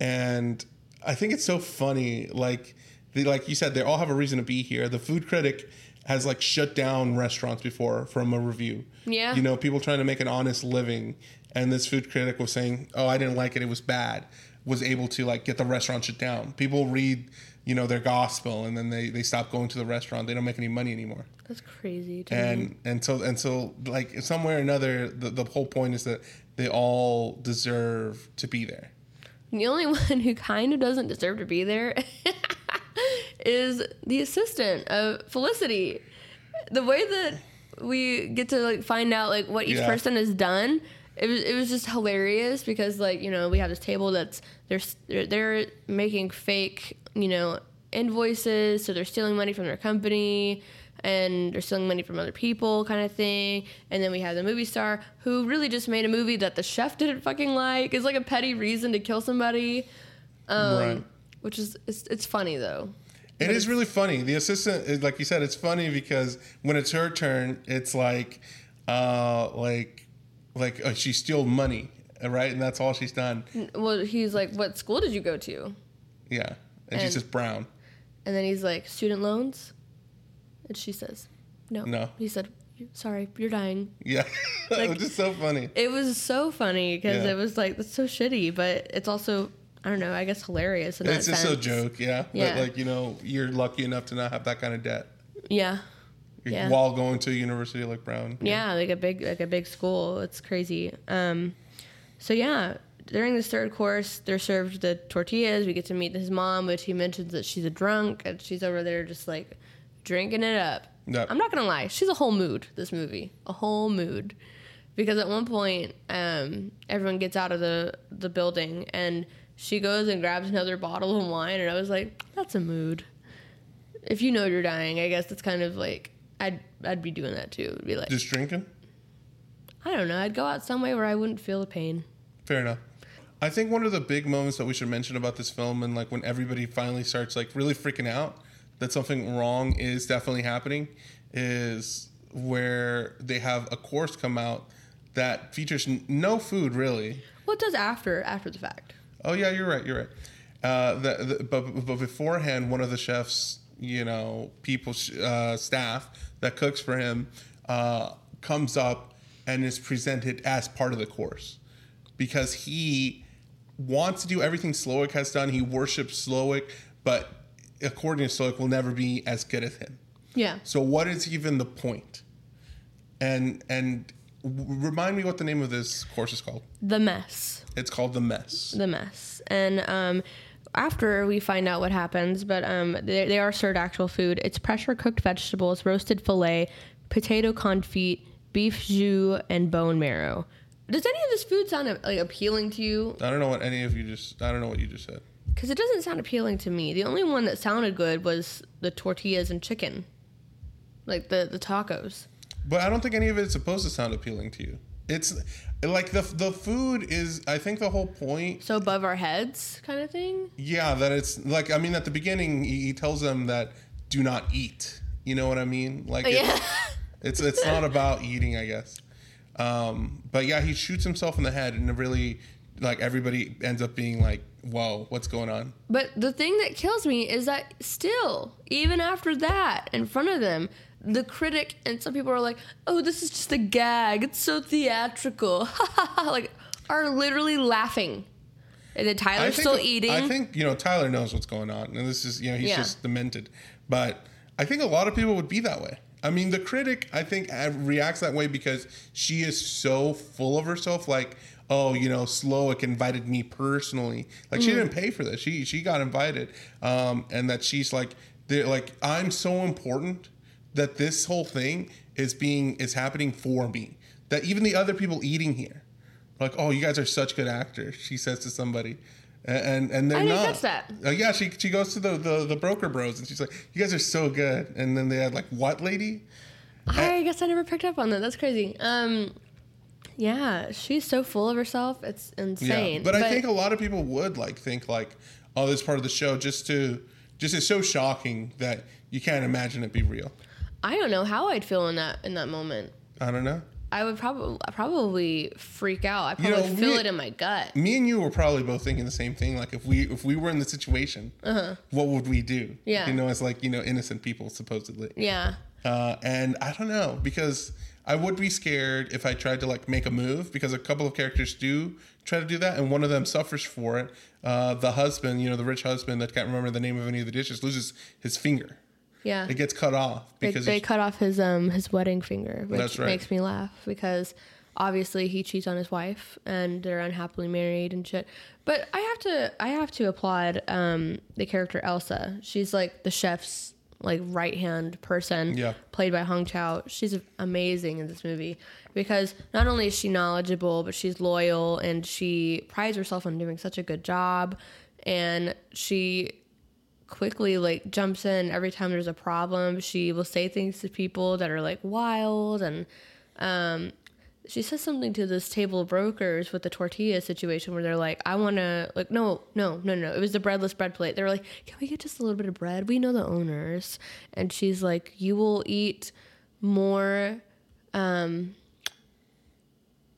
and I think it's so funny. Like, they, like you said, they all have a reason to be here. The food critic has, like, shut down restaurants before from a review. Yeah. You know, people trying to make an honest living. And this food critic was saying, oh, I didn't like it. It was bad. Was able to, like, get the restaurant shut down. People read... you know, their gospel, and then they, they stop going to the restaurant. They don't make any money anymore. That's crazy. Dude. And and so and so like somewhere or another, the, the whole point is that they all deserve to be there. And the only one who kind of doesn't deserve to be there is the assistant of Felicity. The way that we get to like find out like what each yeah. person has done, it was it was just hilarious because like you know we have this table that's they're they're making fake. you know, invoices, so they're stealing money from their company, and they're stealing money from other people kind of thing, and then we have the movie star, who really just made a movie that the chef didn't fucking like. It's like a petty reason to kill somebody, um, right. which is, it's, it's funny, though. It is really funny. The assistant, is, like you said, it's funny because when it's her turn, it's like, uh, like, like uh, she steals money, right? And that's all she's done. Well, he's like, what school did you go to? Yeah. And, and she says, Brown. And then he's like, student loans? And she says, no. No. He said, sorry, you're dying. Yeah. Like, it was just so funny. It was so funny because yeah. it was like, that's so shitty. But it's also, I don't know, I guess hilarious in it's that sense. It's just a joke, yeah. yeah. But like, you know, you're lucky enough to not have that kind of debt. Yeah. yeah. While going to a university like Brown. Yeah, yeah, like a big like a big school. It's crazy. Um, so, yeah. During this third course, they're served the tortillas. We get to meet his mom, which he mentions that she's a drunk, and she's over there just, like, drinking it up. Yep. I'm not going to lie. She's a whole mood, this movie. A whole mood. Because at one point, um, everyone gets out of the, the building, and she goes and grabs another bottle of wine, and I was like, that's a mood. If you know you're dying, I guess it's kind of like, I'd I'd be doing that, too. It'd be like, just drinking? I don't know. I'd go out somewhere where I wouldn't feel the pain. Fair enough. I think one of the big moments that we should mention about this film and like when everybody finally starts like really freaking out that something wrong is definitely happening is where they have a course come out that features n- no food really. Well, it does after after the fact. Oh, yeah, you're right. You're right. Uh, the, the, but, but beforehand, one of the chef's, you know, people, uh, staff that cooks for him uh, comes up and is presented as part of the course because he... wants to do everything Slowick has done. He worships Slowick, but according to Slowick, will never be as good as him. Yeah. So what is even the point? And and remind me what the name of this course is called. The Mess. It's called The Mess. The Mess. And um, after we find out what happens, but um, they, they are served actual food. It's pressure cooked vegetables, roasted filet, potato confit, beef jus, and bone marrow. Does any of this food sound like appealing to you? I don't know what any of you just... I don't know what you just said. Because it doesn't sound appealing to me. The only one that sounded good was the tortillas and chicken. Like the, the tacos. But I don't think any of it is supposed to sound appealing to you. It's like the the food is... I think the whole point... So above our heads kind of thing? Yeah, that it's... Like, I mean, at the beginning, he tells them that do not eat. You know what I mean? Like, yeah. it's, it's, it's not about eating, I guess. Um, but yeah, he shoots himself in the head and really like everybody ends up being like, whoa, what's going on? But the thing that kills me is that still, even after that, in front of them, the critic and some people are like, oh, this is just a gag. It's so theatrical. Like are literally laughing. And then Tyler's still eating. I think, you know, Tyler knows what's going on and this is, you know, he's yeah. just demented, but I think a lot of people would be that way. I mean, the critic, I think, reacts that way because she is so full of herself. Like, oh, you know, Slowick invited me personally. Like, mm. she didn't pay for this. She she got invited. Um, and that she's like, like, I'm so important that this whole thing is being is happening for me. That even the other people eating here, like, oh, you guys are such good actors, she says to somebody. And and they're I didn't not. Catch that. Uh, yeah, she she goes to the, the the broker bros and she's like, "You guys are so good." And then they had like, "What, lady?" I and, guess I never picked up on that. That's crazy. Um, yeah, she's so full of herself. It's insane. Yeah, but, but I think a lot of people would like think like, "Oh, this part of the show just to just is so shocking that you can't imagine it be real." I don't know how I'd feel in that in that moment. I don't know. I would probably probably freak out. I probably you know, feel me, it in my gut. Me and you were probably both thinking the same thing. Like if we if we were in the situation, uh-huh. what would we do? Yeah, you know, as like you know, innocent people supposedly. Yeah. Uh, and I don't know because I would be scared if I tried to like make a move because a couple of characters do try to do that and one of them suffers for it. Uh, the husband, you know, the rich husband that can't remember the name of any of the dishes loses his finger. Yeah, it gets cut off because they, they cut off his um his wedding finger, which that's right. makes me laugh because obviously he cheats on his wife and they're unhappily married and shit. But I have to I have to applaud um the character Elsa. She's like the chef's like right hand person, yeah. played by Hong Chau. She's amazing in this movie because not only is she knowledgeable, but she's loyal and she prides herself on doing such a good job, and she quickly like jumps in every time there's a problem. She will say things to people that are like wild, and um she says something to this table of brokers with the tortilla situation where they're like, I want to like no no no no it was the breadless bread plate. They were like, can we get just a little bit of bread, we know the owners. And she's like, you will eat more um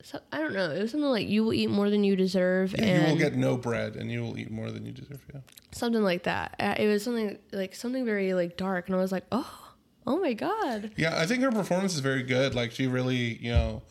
so I don't know. It was something like, you will eat more than you deserve. Yeah, and you will get no bread and you will eat more than you deserve. Yeah. Something like that. It was something like something very like dark. And I was like, oh, oh my God. Yeah. I think her performance is very good. Like she really, you know,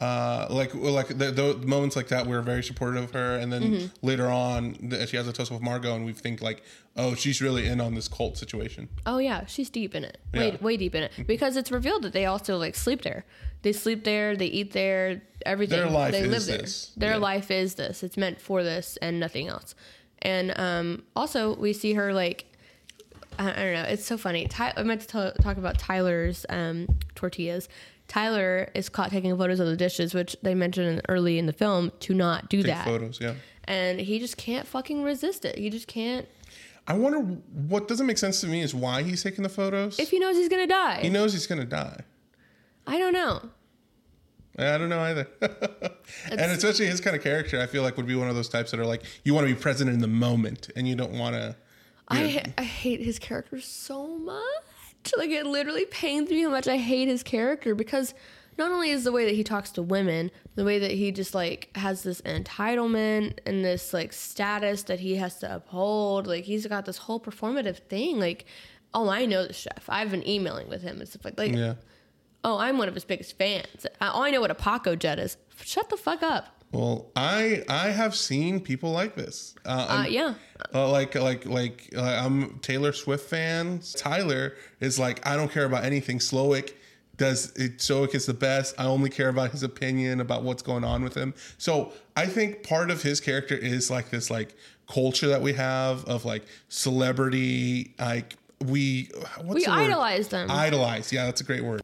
uh, like, like the, the moments like that, we were very supportive of her. And then mm-hmm. later on she has a tussle with Margot and we think like, oh, she's really in on this cult situation. Oh yeah. She's deep in it. Way, yeah. way deep in it because it's revealed that they also like sleep there. They sleep there, they eat there, everything. Their life they is live this. There. Their yeah. life is this. It's meant for this and nothing else. And um, also, we see her like, I, I don't know, it's so funny. Ty- I meant to t- talk about Tyler's um, tortillas. Tyler is caught taking photos of the dishes, which they mentioned early in the film to not do Take that. photos, yeah. And he just can't fucking resist it. He just can't. I wonder what doesn't make sense to me is why he's taking the photos. If he knows he's going to die. He knows he's going to die. I don't know. I don't know either. And especially his kind of character, I feel like would be one of those types that are like, you want to be present in the moment and you don't want to. I ha- I hate his character so much. Like it literally pains me how much I hate his character because not only is the way that he talks to women, the way that he just like has this entitlement and this like status that he has to uphold. Like he's got this whole performative thing. Like, oh, I know the chef. I've been emailing with him and stuff like that. Like, yeah. Oh, I'm one of his biggest fans. All I know what a Paco Jet is. Shut the fuck up. Well, I I have seen people like this. Uh, uh, yeah. Uh, like like like uh, I'm Taylor Swift fans. Tyler is like, I don't care about anything. Slowick does it. Slowick is the best. I only care about his opinion about what's going on with him. So I think part of his character is like this like culture that we have of like celebrity. Like we what's we the idolize word? them. Idolize. Yeah, that's a great word.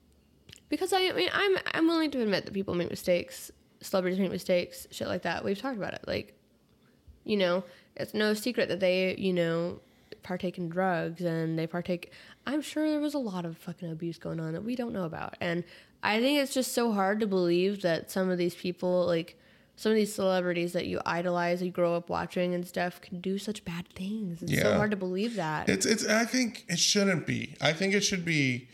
Because I, I mean, I'm I'm willing to admit that people make mistakes, celebrities make mistakes, shit like that. We've talked about it. Like, you know, it's no secret that they, you know, partake in drugs and they partake. I'm sure there was a lot of fucking abuse going on that we don't know about. And I think it's just so hard to believe that some of these people, like some of these celebrities that you idolize, you grow up watching and stuff, can do such bad things. It's yeah. so hard to believe that. It's it's. I think it shouldn't be. I think it should be.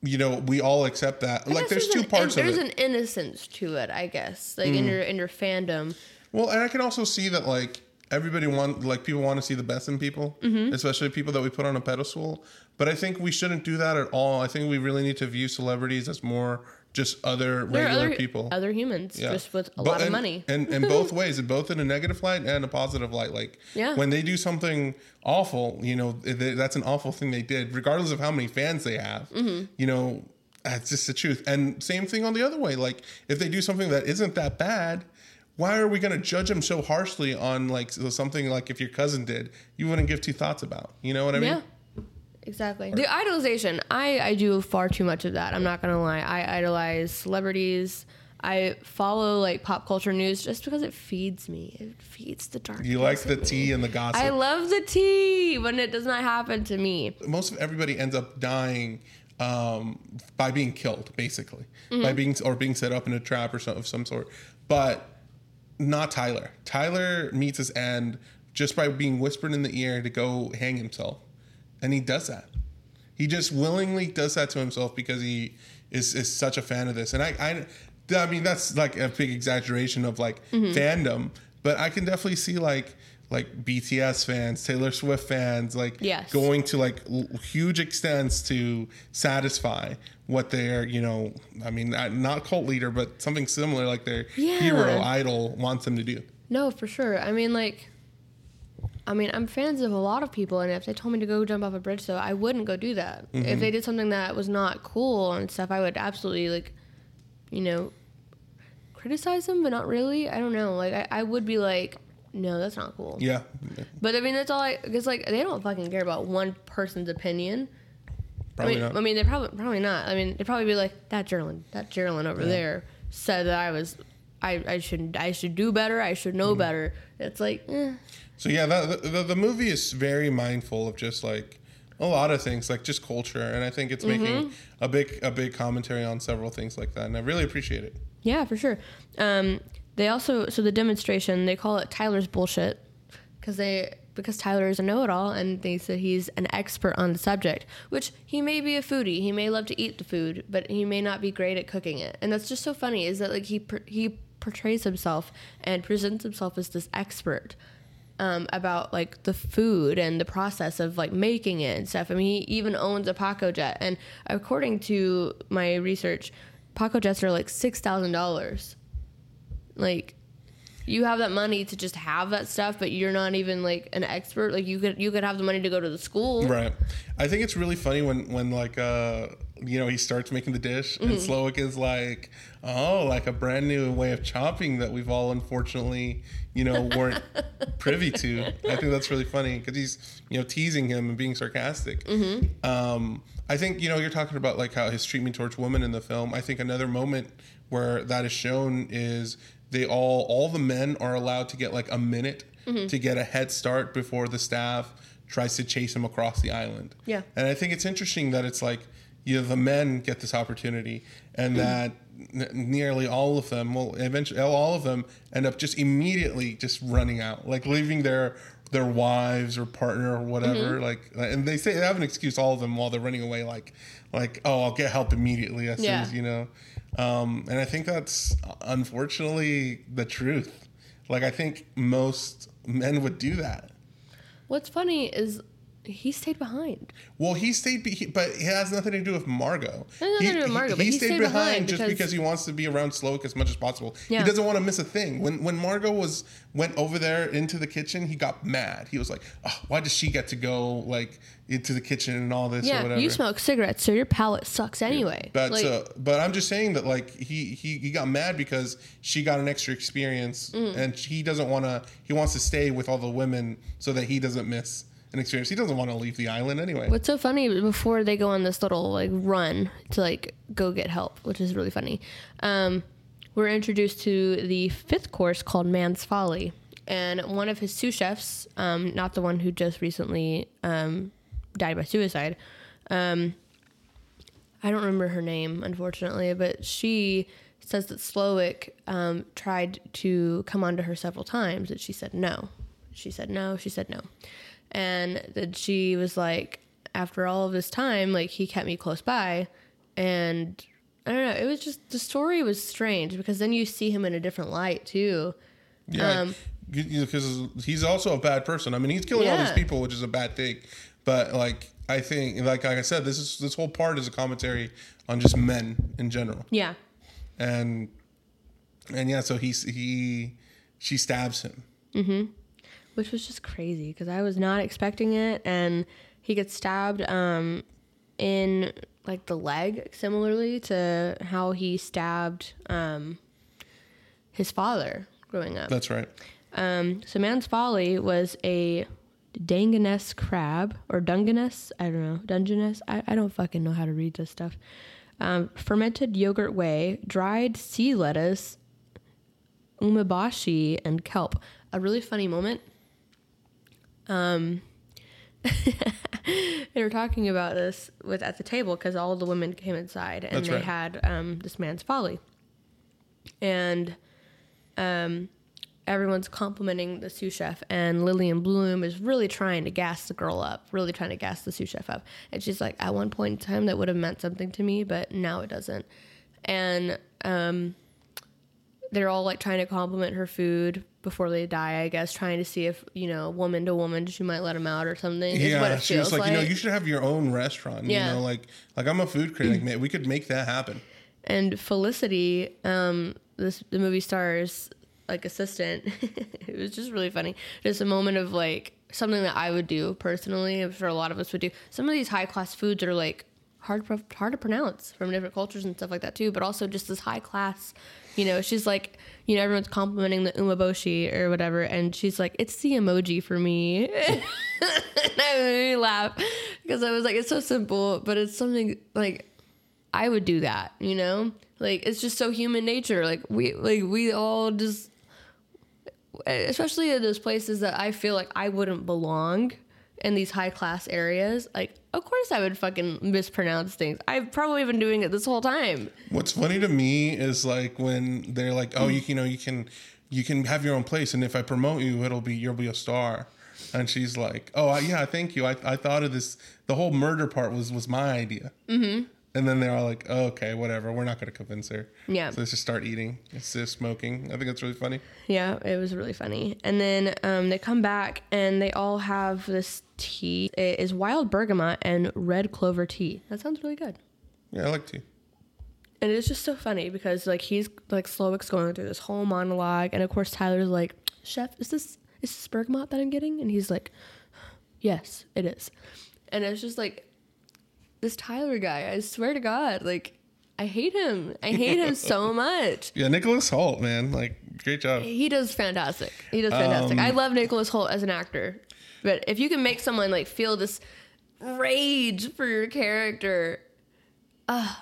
You know, we all accept that. Like, there's, there's two parts an, of there's it. There's an innocence to it, I guess, like mm. in your in your fandom. Well, and I can also see that, like, everybody want, like, people want to see the best in people, mm-hmm. especially people that we put on a pedestal. But I think we shouldn't do that at all. I think we really need to view celebrities as more just other there regular other, people, other humans, yeah. just with a but, lot and, of money. And in both ways, both in a negative light and a positive light. Like, yeah. when they do something awful, you know, they, that's an awful thing they did, regardless of how many fans they have. Mm-hmm. You know, That's just the truth. And same thing on the other way. Like, if they do something that isn't that bad, why are we going to judge them so harshly on, like, something like if your cousin did, you wouldn't give two thoughts about? You know what I mean? Yeah. Exactly. The idolization, I, I do far too much of that. I'm not going to lie. I idolize celebrities. I follow, like, pop culture news just because it feeds me. It feeds the dark. You like the tea and the gossip. I love the tea when it does not happen to me. Most of everybody ends up dying um, by being killed, basically. Mm-hmm. by being Or being set up in a trap or some, of some sort. But not Tyler. Tyler meets his end just by being whispered in the ear to go hang himself. And he does that. He just willingly does that to himself because he is, is such a fan of this. And I, I, I mean, that's like a big exaggeration of like mm-hmm. fandom, but I can definitely see like like B T S fans, Taylor Swift fans, like yes. going to like l- huge extents to satisfy what their, you know, I mean, not cult leader, but something similar, like their yeah. hero idol wants them to do. No, for sure. I mean, like. I mean, I'm fans of a lot of people, and if they told me to go jump off a bridge, though, I wouldn't go do that. Mm-hmm. If they did something that was not cool and stuff, I would absolutely, like, you know, criticize them, but not really. I don't know. Like, I, I would be like, no, that's not cool. Yeah. But, I mean, that's all I... Because, like, they don't fucking care about one person's opinion. Probably I mean, not. I mean, they probably probably not. I mean, they'd probably be like, that Gerlin, that Gerlin over yeah. there said that I was... I, I should I should do better. I should know mm-hmm. better. It's like, eh. So, yeah, that, the, the movie is very mindful of just, like, a lot of things, like, just culture. And I think it's mm-hmm. making a big a big commentary on several things like that. And I really appreciate it. Yeah, for sure. Um, they also, so the demonstration, they call it Tyler's Bullshit because they because Tyler is a know-it-all and thinks that he's an expert on the subject, which he may be a foodie. He may love to eat the food, but he may not be great at cooking it. And that's just so funny is that, like, he he portrays himself and presents himself as this expert Um, about like the food and the process of like making it and stuff. I mean, he even owns a Paco Jet, and according to my research, Paco Jets are like six thousand dollars. Like, you have that money to just have that stuff, but you're not even like an expert. Like, you could you could have the money to go to the school, right? I think it's really funny when when like uh you know he starts making the dish, mm-hmm. and Slowick is like, oh, like a brand new way of chopping that we've all unfortunately, you know, weren't privy to. I think that's really funny because he's, you know, teasing him and being sarcastic. Mm-hmm. Um, I think, you know, you're talking about like how his treatment towards women in the film. I think another moment where that is shown is they all, all the men are allowed to get like a minute mm-hmm. to get a head start before the staff tries to chase him across the island. Yeah. And I think it's interesting that it's like, you know, the men get this opportunity and mm-hmm. that, nearly all of them will eventually all of them end up just immediately just running out, like leaving their their wives or partner or whatever, mm-hmm. like, and they say they have an excuse, all of them, while they're running away, like like oh, I'll get help immediately as yeah. soon as, you know, um and I think that's unfortunately the truth. Like, I think most men would do that. What's funny is he stayed behind. Well, he stayed, be- but it has nothing to do with Margot. It has nothing he, to do with Margot. He, but he, he stayed, stayed behind, behind because just because he wants to be around Slowick as much as possible. Yeah. He doesn't want to miss a thing. When when Margot was went over there into the kitchen, he got mad. He was like, oh, "Why does she get to go like into the kitchen and all this?" Yeah, or whatever. You smoke cigarettes, so your palate sucks anyway. Yeah. But like, uh, but I'm just saying that like he, he he got mad because she got an extra experience, mm. and he doesn't want to. He wants to stay with all the women so that he doesn't miss an experience. He doesn't want to leave the island anyway. What's so funny, before they go on this little like run to like go get help, which is really funny, um we're introduced to the fifth course called Man's Folly, and one of his sous chefs, um not the one who just recently um died by suicide, um I don't remember her name, unfortunately, but she says that Slowick um tried to come onto her several times, and she said no, she said no, she said no. And that she was like, after all of this time, like, he kept me close by. And I don't know. It was just, the story was strange because then you see him in a different light too. Yeah. Um, because he's also a bad person. I mean, he's killing yeah. all these people, which is a bad thing. But like, I think, like, like I said, this is, this whole part is a commentary on just men in general. Yeah. And, and yeah, so he's, he, she stabs him. Mm-hmm. Which was just crazy because I was not expecting it, and he gets stabbed um, in like the leg, similarly to how he stabbed um, his father growing up. That's right. Um, so Man's Folly was a Dungeness crab, or Dungeness, I don't know, Dungeness, I, I don't fucking know how to read this stuff. Um, fermented yogurt whey, dried sea lettuce, umeboshi, and kelp. A really funny moment. Um, they were talking about this with at the table because all the women came inside and That's they right. had um, this Man's Folly. And um, everyone's complimenting the sous chef, and Lillian Bloom is really trying to gas the girl up, really trying to gas the sous chef up. And she's like, at one point in time that would have meant something to me, but now it doesn't. And um, they're all like trying to compliment her food before they die, I guess, trying to see if, you know, woman to woman, she might let him out or something. Yeah, what it she feels was like, like, you know, you should have your own restaurant. Yeah. You know, like, like I'm a food critic, man. We could make that happen. And Felicity, um, this the movie star's like assistant. It was just really funny. Just a moment of like something that I would do personally. I'm sure a lot of us would do. Some of these high class foods are like hard hard to pronounce from different cultures and stuff like that too. But also just this high class. You know, she's like, you know, everyone's complimenting the umeboshi or whatever, and she's like, it's the emoji for me. And I made me laugh because I was like, it's so simple, but it's something like I would do that, you know? Like, it's just so human nature. Like, we like we all just, especially in those places that I feel like I wouldn't belong in these high-class areas, like, of course I would fucking mispronounce things. I've probably been doing it this whole time. What's funny to me is, like, when they're like, oh, you, you know, you can you can have your own place, and if I promote you, it'll be, you'll be a star. And she's like, oh, I, yeah, thank you. I, I thought of this. The whole murder part was, was my idea. Mm-hmm. And then they're all like, oh, okay, whatever. We're not going to convince her. Yeah. So let's just start eating. It's just smoking. I think that's really funny. Yeah, it was really funny. And then um, they come back and they all have this tea. It is wild bergamot and red clover tea. That sounds really good. Yeah, I like tea. And it's just so funny because, like, he's, like, Slowick's going through this whole monologue. And, of course, Tyler's like, Chef, is this, is this bergamot that I'm getting? And he's like, yes, it is. And it's just, like, this Tyler guy, I swear to God, like, I hate him. I hate him so much. Yeah, Nicholas Holt, man. Like, great job. He does fantastic. He does fantastic. Um, I love Nicholas Holt as an actor. But if you can make someone, like, feel this rage for your character, uh,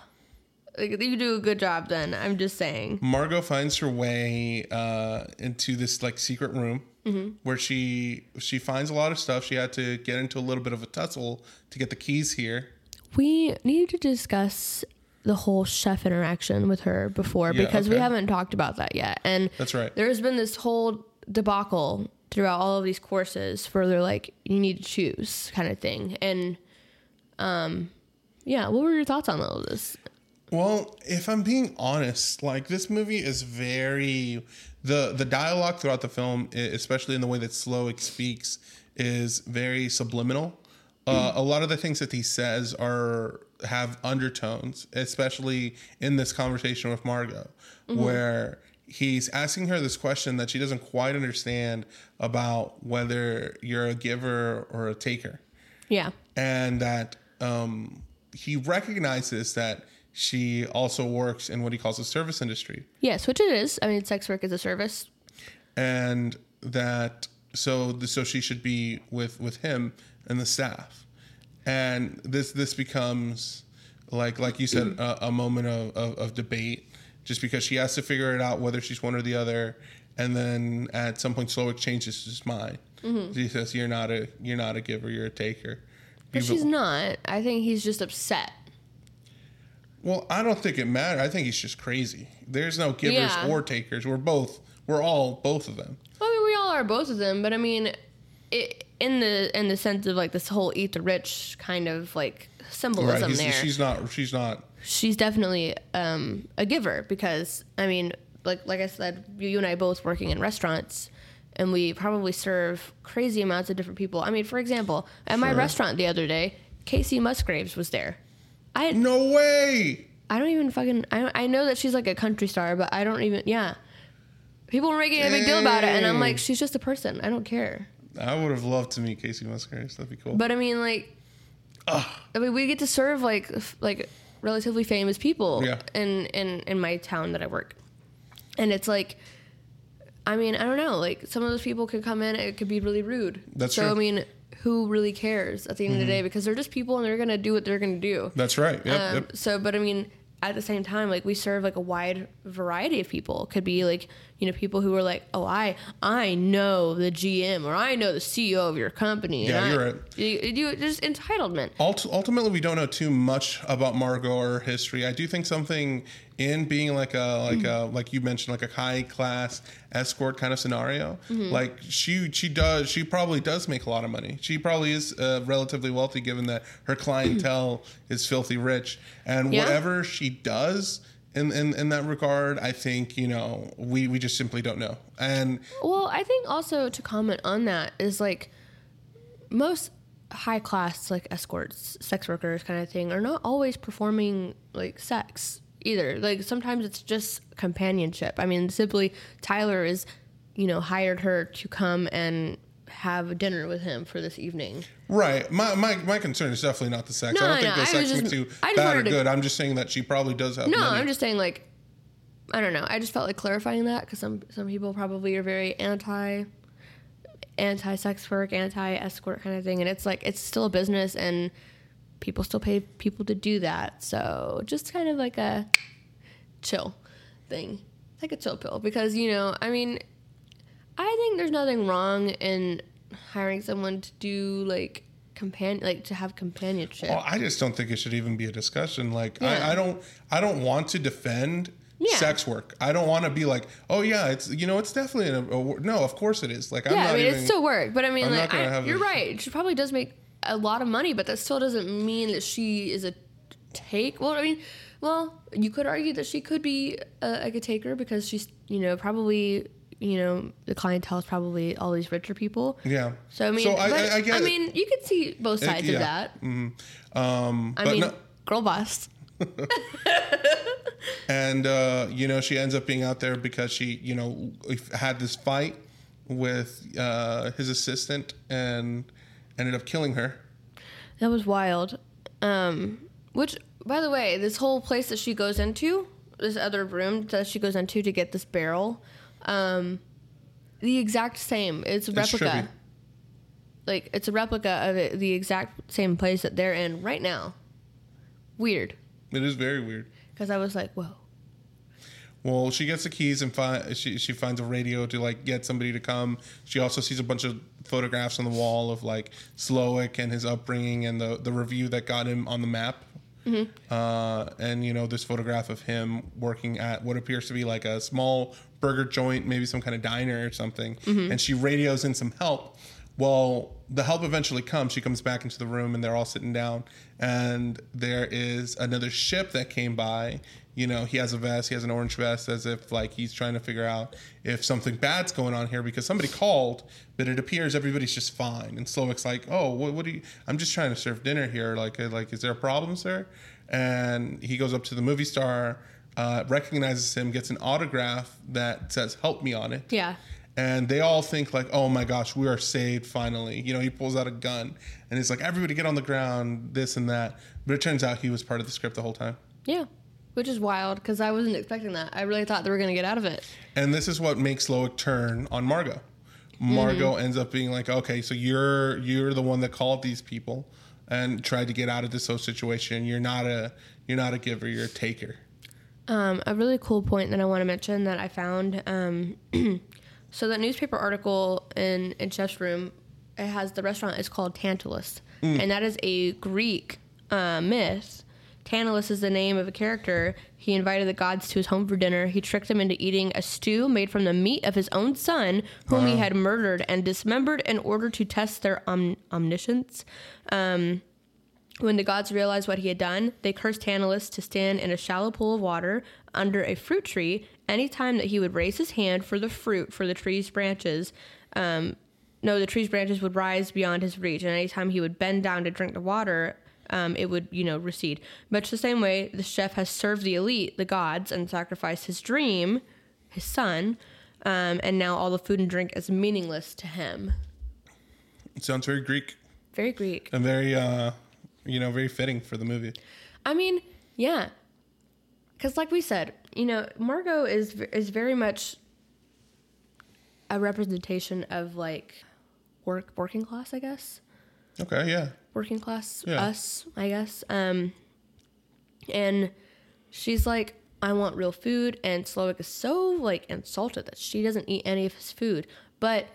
like, you do a good job then. I'm just saying. Margot finds her way uh, into this, like, secret room. Mm-hmm. Where she she finds a lot of stuff. She had to get into a little bit of a tussle to get the keys here. We need to discuss the whole chef interaction with her before yeah, because okay. we haven't talked about that yet. And that's right. There's been this whole debacle throughout all of these courses where they're like, you need to choose kind of thing. And um, yeah, what were your thoughts on all of this? Well, if I'm being honest, like this movie is very, the, the dialogue throughout the film, especially in the way that Slowick speaks, is very subliminal. Uh, a lot of the things that he says are have undertones, especially in this conversation with Margot, mm-hmm. where he's asking her this question that she doesn't quite understand about whether you're a giver or a taker. Yeah. And that um, he recognizes that she also works in what he calls the service industry. Yes, which it is. I mean, sex work is a service. And that so the, so she should be with, with him and the staff. And this this becomes, like like you said, a, a moment of, of, of debate, just because she has to figure it out whether she's one or the other. And then at some point, Slowick changes his mind. Mm-hmm. He says, "You're not a you're not a giver. You're a taker." But You've she's been- not. I think he's just upset. Well, I don't think it matters. I think he's just crazy. There's no givers yeah. or takers. We're both. We're all both of them. Well, I mean, we all are both of them. But I mean, it. In the in the sense of like this whole eat the rich kind of like symbolism right. He's, there. She's not she's not she's definitely um, a giver because I mean like like I said, you and I both working in restaurants and we probably serve crazy amounts of different people. I mean, for example, at sure. my restaurant the other day, Kacey Musgraves was there. I No way. I don't even fucking I I know that she's like a country star, but I don't even yeah. People were making Dang. a big deal about it and I'm like, she's just a person. I don't care. I would have loved to meet Kacey Musgraves. That'd be cool. But I mean, like, Ugh. I mean, we get to serve like like relatively famous people yeah. in, in, in my town that I work. And it's like, I mean, I don't know. Like, some of those people could come in and it could be really rude. That's so, true. I mean, who really cares at the end mm-hmm. of the day? Because they're just people and they're going to do what they're going to do. That's right. Yep, um, yep. So, but I mean, at the same time, like, we serve like a wide variety of people. Could be like, you know, people who are like, oh, I I know the G M or I know the C E O of your company. Yeah, you're I, right. You, you, there's entitlement. Ult- ultimately, we don't know too much about Margot or her history. I do think something in being like a like mm-hmm. a like you mentioned, like a high class escort kind of scenario. Mm-hmm. Like she she does she probably does make a lot of money. She probably is uh, relatively wealthy, given that her clientele is filthy rich. And yeah. whatever she does. In, in in that regard, I think, you know, we, we just simply don't know. And well, I think also to comment on that is like most high class like escorts, sex workers kind of thing are not always performing like sex either. Like sometimes it's just companionship. I mean, simply Tyler is, you know, hired her to come and have dinner with him for this evening. Right. My my, my concern is definitely not the sex. No, I don't no, think the sex just, makes you bad or good. To, I'm just saying that she probably does have No, money. I'm just saying, like, I don't know. I just felt like clarifying that because some, some people probably are very anti, anti-sex work, anti-escort kind of thing. And it's like, it's still a business and people still pay people to do that. So just kind of like a chill thing. It's like a chill pill because, you know, I mean... I think there's nothing wrong in hiring someone to do like companion, like to have companionship. Well, I just don't think it should even be a discussion. Like yeah. I, I don't, I don't want to defend yeah. sex work. I don't want to be like, oh yeah, it's you know, it's definitely an, a, no, of course it is. Like I'm yeah, not I mean, even, it's still work, but I mean, I'm like I, have you're a, right. She probably does make a lot of money, but that still doesn't mean that she is a take. Well, I mean, well, you could argue that she could be a, like a taker because she's you know probably. You know, the clientele is probably all these richer people. Yeah. So I mean, so I, but, I, I, get I mean, you could see both sides it, yeah. of that. Mm-hmm. Um, I but mean, no. Girl boss. And uh, you know, she ends up being out there because she, you know, had this fight with uh, his assistant and ended up killing her. That was wild. Um, which, by the way, this whole place that she goes into, this other room that she goes into to get this barrel. Um, the exact same. It's a replica. It's like it's a replica of it, the exact same place that they're in right now. Weird. It is very weird. Because I was like, whoa. Well, she gets the keys and fi- she she finds a radio to like get somebody to come. She also sees a bunch of photographs on the wall of like Slowick and his upbringing and the the review that got him on the map. Mm-hmm. Uh, and you know this photograph of him working at what appears to be like a small burger joint, maybe some kind of diner or something. Mm-hmm. And she radios in some help. Well, the help eventually comes. She comes back into the room, and they're all sitting down. And there is another ship that came by. You know, he has a vest. He has an orange vest, as if like he's trying to figure out if something bad's going on here because somebody called. But it appears everybody's just fine. And Slowick's like, "Oh, what, what do you? I'm just trying to serve dinner here. Like, like, is there a problem, sir?" And he goes up to the movie star, uh, recognizes him, gets an autograph that says "Help me" on it. Yeah. And they all think like, oh my gosh, we are saved finally. You know, he pulls out a gun and it's like, everybody get on the ground, this and that. But it turns out he was part of the script the whole time. Yeah, which is wild because I wasn't expecting that. I really thought they were going to get out of it. And this is what makes Loic turn on Margot. Margot mm-hmm. ends up being like, okay, so you're you're the one that called these people and tried to get out of this whole situation. You're not a you're not a giver, you're a taker. Um, a really cool point that I want to mention that I found. Um, So that newspaper article in, in Chef's Room, it has the restaurant is called Tantalus. Mm. And that is a Greek uh, myth. Tantalus is the name of a character. He invited the gods to his home for dinner. He tricked them into eating a stew made from the meat of his own son, whom wow. he had murdered and dismembered in order to test their om- omniscience. Um, when the gods realized what he had done, they cursed Tantalus to stand in a shallow pool of water under a fruit tree any time that he would raise his hand for the fruit, for the tree's branches, um, no, the tree's branches would rise beyond his reach, and any time he would bend down to drink the water, um, it would, you know, recede. Much the same way, the chef has served the elite, the gods, and sacrificed his dream, his son, um, and now all the food and drink is meaningless to him. It sounds very Greek. Very Greek. And very, uh, you know, very fitting for the movie. I mean, yeah. Because like we said, you know, Margot is is very much a representation of, like, work working class, I guess. Okay, yeah. Working class, yeah. Us, I guess. Um, and she's like, I want real food. And Slovak is so, like, insulted that she doesn't eat any of his food. But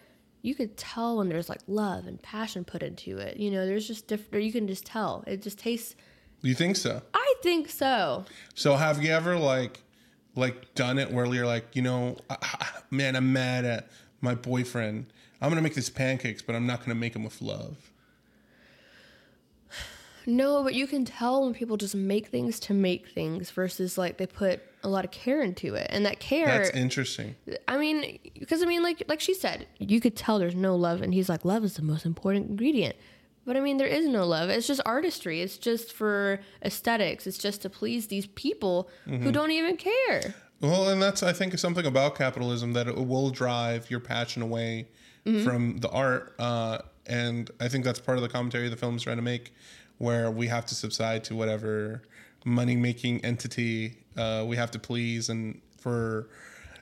you could tell when there's, like, love and passion put into it. You know, there's just different... You can just tell. It just tastes... You think so? I think so. So have you ever, like... like done it where you're like, you know, man, I'm mad at my boyfriend. I'm going to make these pancakes, but I'm not going to make them with love. No, but you can tell when people just make things to make things versus like they put a lot of care into it. And that care. That's interesting. I mean, because I mean, like, like she said, you could tell there's no love. And he's like, love is the most important ingredient. But I mean, there is no love. It's just artistry. It's just for aesthetics. It's just to please these people mm-hmm. who don't even care. Well, and that's, I think, something about capitalism, that it will drive your passion away mm-hmm. from the art. Uh, and I think that's part of the commentary the film's trying to make, where we have to subside to whatever money-making entity uh, we have to please. And for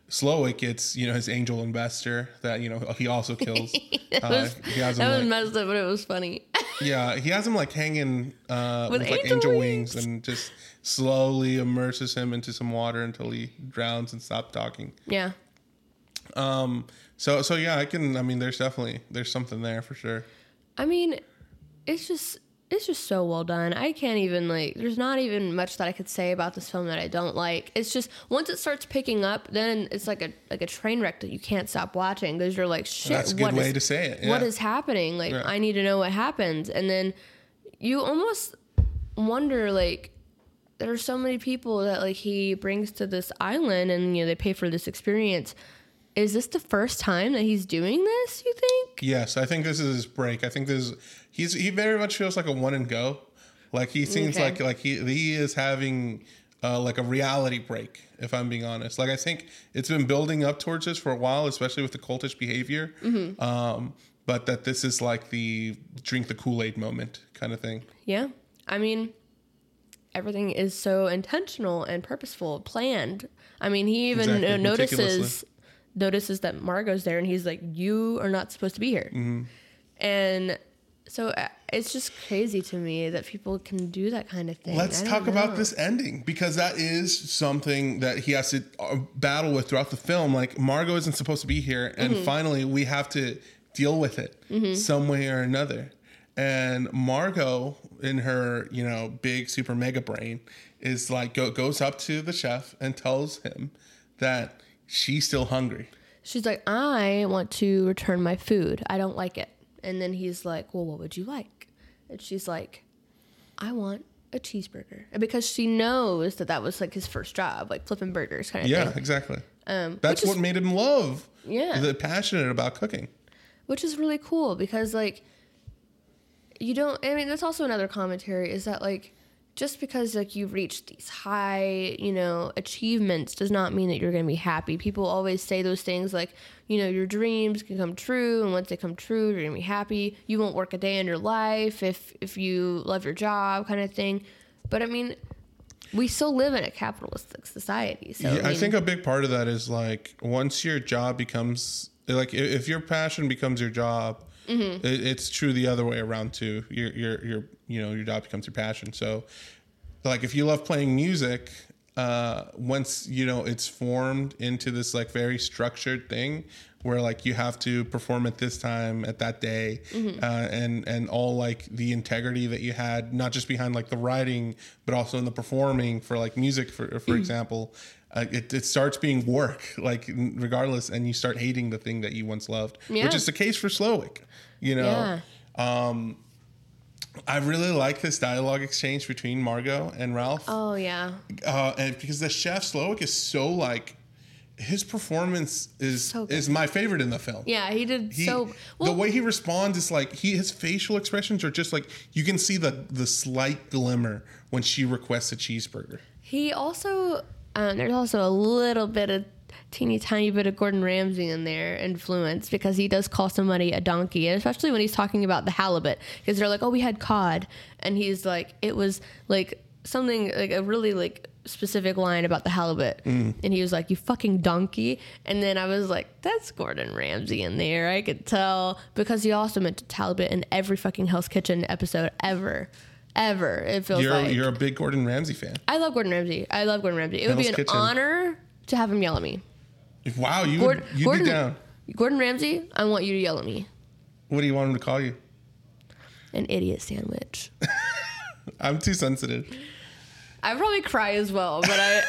Slowick, it's, you know, his angel investor that, you know, he also kills. that uh, was, he has him that like, was messed up, but it was funny. Yeah, he has him like hanging uh, with, with angel like angel wings. wings and just slowly immerses him into some water until he drowns and stops talking. Yeah. Um. So so yeah, I can. I mean, there's definitely there's something there for sure. I mean, it's just it's just so well done. I can't even like. There's not even much that I could say about this film that I don't like. It's just once it starts picking up, then it's like a like a train wreck that you can't stop watching because you're like, shit. That's a good way to say it. Yeah. What is happening? Like, yeah. I need to know what happens. And then you almost wonder like. There are so many people that like he brings to this island and, you know, they pay for this experience. Is this the first time that he's doing this, you think? Yes, I think this is his break. I think this is, he's, he very much feels like a one and go. Like he seems okay. like, like he, he is having uh, like a reality break, if I'm being honest. Like I think it's been building up towards this for a while, especially with the cultish behavior. Mm-hmm. Um, but that this is like the drink the Kool-Aid moment kind of thing. Yeah. I mean... everything is so intentional and purposeful, planned. I mean, he even exactly. notices notices that Margot's there, and he's like, you are not supposed to be here. Mm-hmm. And so it's just crazy to me that people can do that kind of thing. Let's talk know. about this ending, because that is something that he has to battle with throughout the film. Like, Margot isn't supposed to be here, and mm-hmm. finally we have to deal with it mm-hmm. some way or another. And Margot, in her, you know, big super mega brain, is like go, goes up to the chef and tells him that she's still hungry. She's like, I want to return my food. I don't like it. And then he's like, well, what would you like? And she's like, I want a cheeseburger. And because she knows that that was like his first job, like flipping burgers kind of yeah, thing. Yeah, exactly. Um, That's what is, made him love. Yeah. The passionate about cooking. Which is really cool because like. You don't, I mean, that's also another commentary is that, like, just because, like, you've reached these high, you know, achievements does not mean that you're going to be happy. People always say those things like, you know, your dreams can come true. And once they come true, you're going to be happy. You won't work a day in your life if, if you love your job kind of thing. But, I mean, we still live in a capitalistic society. So yeah, I, mean, I think a big part of that is, like, once your job becomes, like, if your passion becomes your job, mm-hmm. it's true the other way around too. Your your your you know your job becomes your passion. So, like if you love playing music, uh, once you know it's formed into this like very structured thing where like you have to perform at this time at that day, mm-hmm. uh, and and all like the integrity that you had not just behind like the writing but also in the performing for like music for for mm-hmm. example. Uh, it, it starts being work, like regardless, and you start hating the thing that you once loved, yeah. which is the case for Slowick. You know, yeah. um, I really like this dialogue exchange between Margot and Ralph. Oh yeah, uh, and because the chef Slowick is so like his performance is so is my favorite in the film. Yeah, he did he, so well, the way he responds is like he his facial expressions are just like you can see the the slight glimmer when she requests a cheeseburger. He also. Um, there's also a little bit of teeny tiny bit of Gordon Ramsay in there influence, because he does call somebody a donkey, and especially when he's talking about the halibut, because they're like, oh, we had cod, and he's like, it was like something like a really like specific line about the halibut, mm. and he was like, you fucking donkey. And then I was like, that's Gordon Ramsay in there, I could tell, because he also meant to halibut in every fucking Hell's Kitchen episode ever. Ever, it feels you're, like. You're a big Gordon Ramsay fan. I love Gordon Ramsay. I love Gordon Ramsay. It Hell's would be an Kitchen. Honor to have him yell at me. If, wow, you Gord, would, you'd Gordon, be down. Gordon Ramsay, I want you to yell at me. What do you want him to call you? An idiot sandwich. I'm too sensitive. I'd probably cry as well, but I.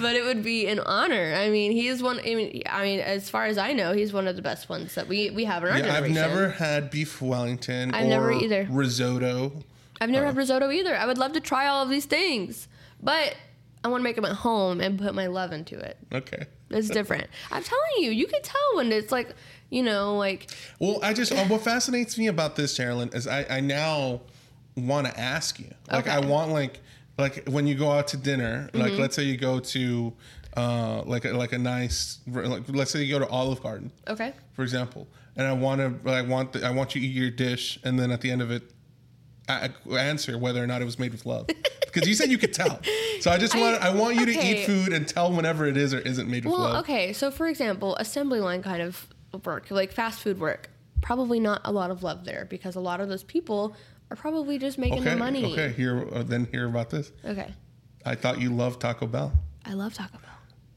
But it would be an honor. I mean, he is one. I mean, I mean, as far as I know, he's one of the best ones that we, we have in our yeah, generation. I've never had beef Wellington. I've or never either. Risotto. I've never uh, had risotto either. I would love to try all of these things, but I want to make them at home and put my love into it. Okay, it's different. I'm telling you, you can tell when it's like, you know, like. Well, I just what fascinates me about this, Sherilyn, is I, I now. want to ask you, like, okay. I want like like when you go out to dinner, like mm-hmm. let's say you go to uh like a, like a nice like let's say you go to Olive Garden, okay, for example, and I want to I want the, I want you to eat your dish, and then at the end of it I, I answer whether or not it was made with love, because you said you could tell. So I just want I, I want you okay. to eat food and tell whenever it is or isn't made with well, love. Well, okay, so for example, assembly line kind of work, like fast food work, probably not a lot of love there, because a lot of those people are probably just making okay, the money. Okay, hear, uh, then hear about this. Okay. I thought you loved Taco Bell. I love Taco Bell.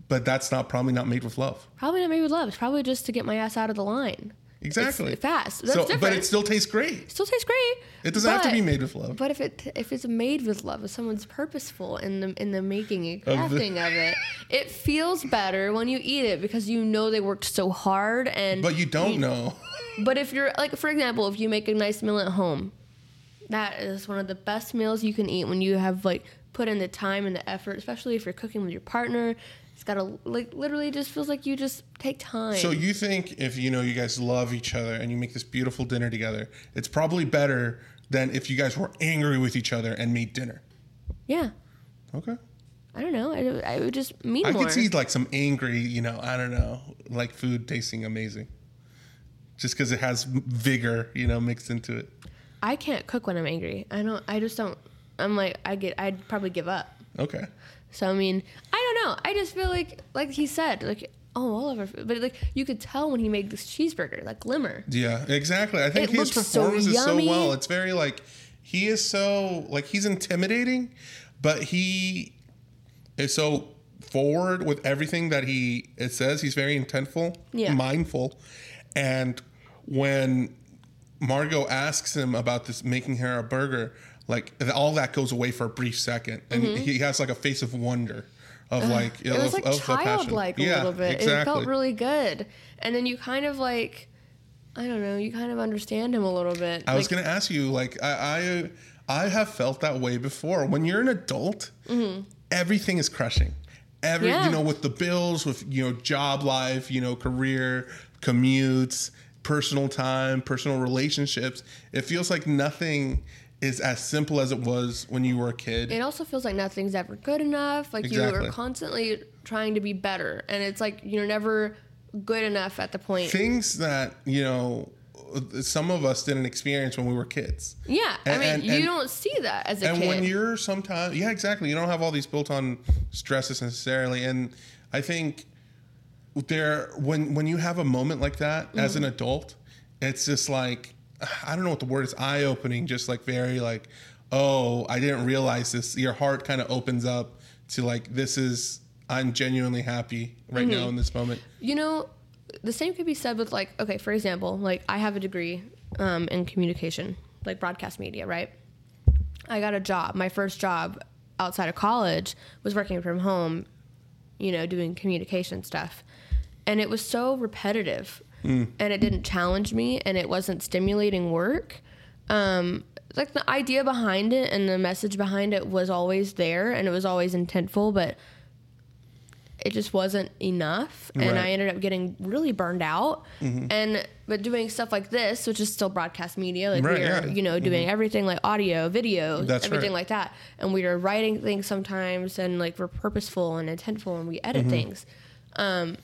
But that's not probably not made with love. Probably not made with love. It's probably just to get my ass out of the line. Exactly. It's fast. That's so, different. But it still tastes great. It still tastes great. It doesn't but, have to be made with love. But if it if it's made with love, if someone's purposeful in the in the making and crafting of, of it, it feels better when you eat it, because you know they worked so hard. And but you don't you, know. But if you're like, for example, if you make a nice meal at home. That is one of the best meals you can eat when you have, like, put in the time and the effort, especially if you're cooking with your partner. It's got to, like, literally just feels like you just take time. So you think if, you know, you guys love each other and you make this beautiful dinner together, it's probably better than if you guys were angry with each other and made dinner. Yeah. Okay. I don't know. I, I would just mean I more. I could see, like, some angry, you know, I don't know, like food tasting amazing. Just because it has vigor, you know, mixed into it. I can't cook when I'm angry. I don't, I just don't, I'm like, I get, I'd probably give up. Okay. So, I mean, I don't know. I just feel like, like he said, like, oh, all of our food. But, like, you could tell when he made this cheeseburger, like, glimmer. Yeah, exactly. I think it his performance so is so well. It's very, like, he is so, like, he's intimidating, but he is so forward with everything that he, it says. He's very intentful, yeah. mindful. And when Margot asks him about this making her a burger, like all that goes away for a brief second, and mm-hmm. he has like a face of wonder of uh, like it of, was like of childlike a yeah, little bit exactly. It felt really good, and then you kind of like I don't know you kind of understand him a little bit. I like, was gonna ask you like I, I I have felt that way before. When you're an adult, mm-hmm. everything is crushing every yeah. you know, with the bills, with you know, job life, you know, career, commutes, personal time, personal relationships. It feels like nothing is as simple as it was when you were a kid. It also feels like nothing's ever good enough. Like exactly. you are constantly trying to be better, and it's like you're never good enough at the point. Things that, you know, some of us didn't experience when we were kids. Yeah, and, I mean, and, you and, don't see that as a and kid. And when you're sometimes, yeah, exactly. You don't have all these built-on stresses necessarily, and I think there when when you have a moment like that mm-hmm. as an adult, it's just like I don't know what the word is, eye-opening, just like very like, oh, I didn't realize this. Your heart kind of opens up to like, this is I'm genuinely happy right mm-hmm. now in this moment, you know. The same could be said with like, okay, for example, like I have a degree um in communication, like broadcast media, right? I got a job, my first job outside of college was working from home, you know, doing communication stuff. And it was so repetitive mm. and it didn't challenge me, and it wasn't stimulating work. Um, like the idea behind it and the message behind it was always there, and it was always intentful, but it just wasn't enough, and right. I ended up getting really burned out. Mm-hmm. And but doing stuff like this, which is still broadcast media, like right, we are, yeah. you know, doing mm-hmm. everything like audio, video, That's everything right. like that. And we are writing things sometimes, and like we're purposeful and intentful, and we edit mm-hmm. things. Um,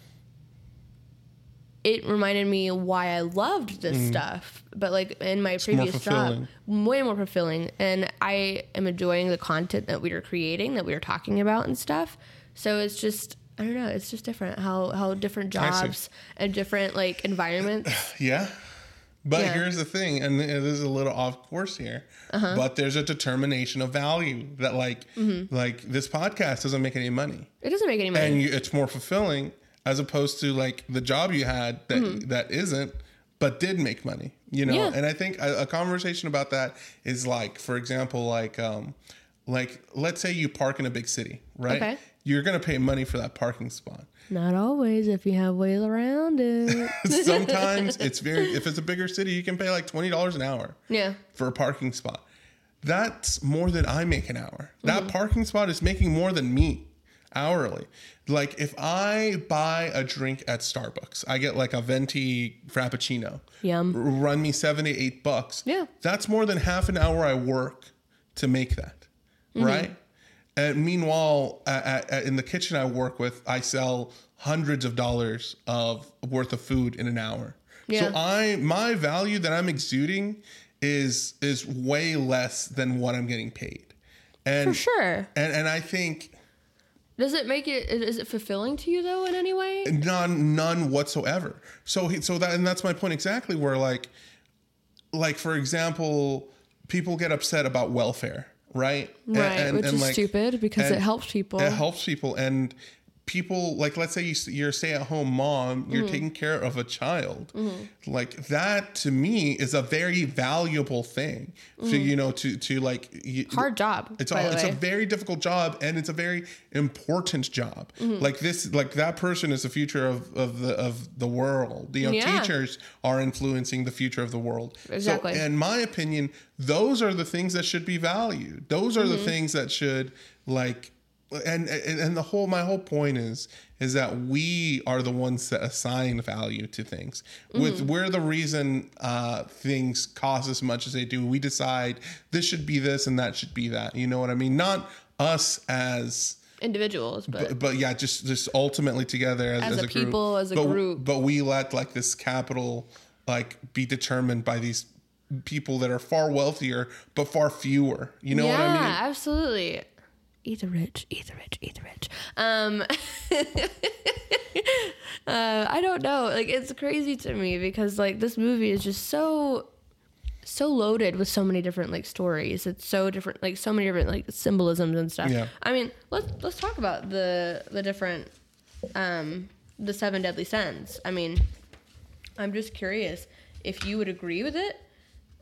it reminded me why I loved this mm-hmm. stuff, but like in my it's previous job, way more fulfilling. And I am enjoying the content that we are creating, that we are talking about, and stuff. So it's just. I don't know. It's just different how, how different jobs and different like environments. Yeah. But yeah. here's the thing. And it is a little off course here, uh-huh. but there's a determination of value that like, mm-hmm. like this podcast doesn't make any money. It doesn't make any money. And you, it's more fulfilling as opposed to like the job you had that, mm-hmm. that isn't, but did make money, you know? Yeah. And I think a, a conversation about that is like, for example, like, um, like let's say you park in a big city, right? Okay. You're going to pay money for that parking spot. Not always if you have ways around it. Sometimes it's very, if it's a bigger city, you can pay like twenty dollars an hour yeah. for a parking spot. That's more than I make an hour. That mm-hmm. parking spot is making more than me hourly. Like if I buy a drink at Starbucks, I get like a venti frappuccino. Yum. Run me seventy-eight bucks. Yeah. That's more than half an hour I work to make that. Mm-hmm. Right? And meanwhile, at, at, in the kitchen I work with, I sell hundreds of dollars of worth of food in an hour. Yeah. So I, my value that I'm exuding is is way less than what I'm getting paid. And, for sure. And and I think. Does it make it? Is it fulfilling to you though in any way? None, none whatsoever. So he, so that and that's my point exactly. Where like, like for example, people get upset about welfare. Right. Right. And, and, which and is like, stupid because it helps people. It helps people. And people like, let's say you, you're a stay at home mom, you're mm-hmm. taking care of a child. Mm-hmm. Like that to me is a very valuable thing mm-hmm. to, you know, to, to like. You, hard job. It's a, it's way. a very difficult job and it's a very important job. Mm-hmm. Like this, like that person is the future of, of the, of the world. You know, yeah. teachers are influencing the future of the world. Exactly. So in my opinion, those are the things that should be valued. Those are mm-hmm. the things that should like, and, and and the whole my whole point is is that we are the ones that assign value to things. Mm-hmm. With we're the reason uh, things cost as much as they do. We decide this should be this and that should be that. You know what I mean? Not us as individuals, but but, but yeah, just just ultimately together as, as, as a, a people, group. as a but, group. But we let like this capital like be determined by these people that are far wealthier but far fewer. You know yeah, what I mean? Yeah, absolutely. Eat the rich, eat the rich, eat the rich. Um, uh, I don't know. Like, it's crazy to me because, like, this movie is just so, so loaded with so many different, like, stories. It's so different, like, so many different, like, symbolisms and stuff. Yeah. I mean, let's let's talk about the the different, um, the seven deadly sins. I mean, I'm just curious if you would agree with it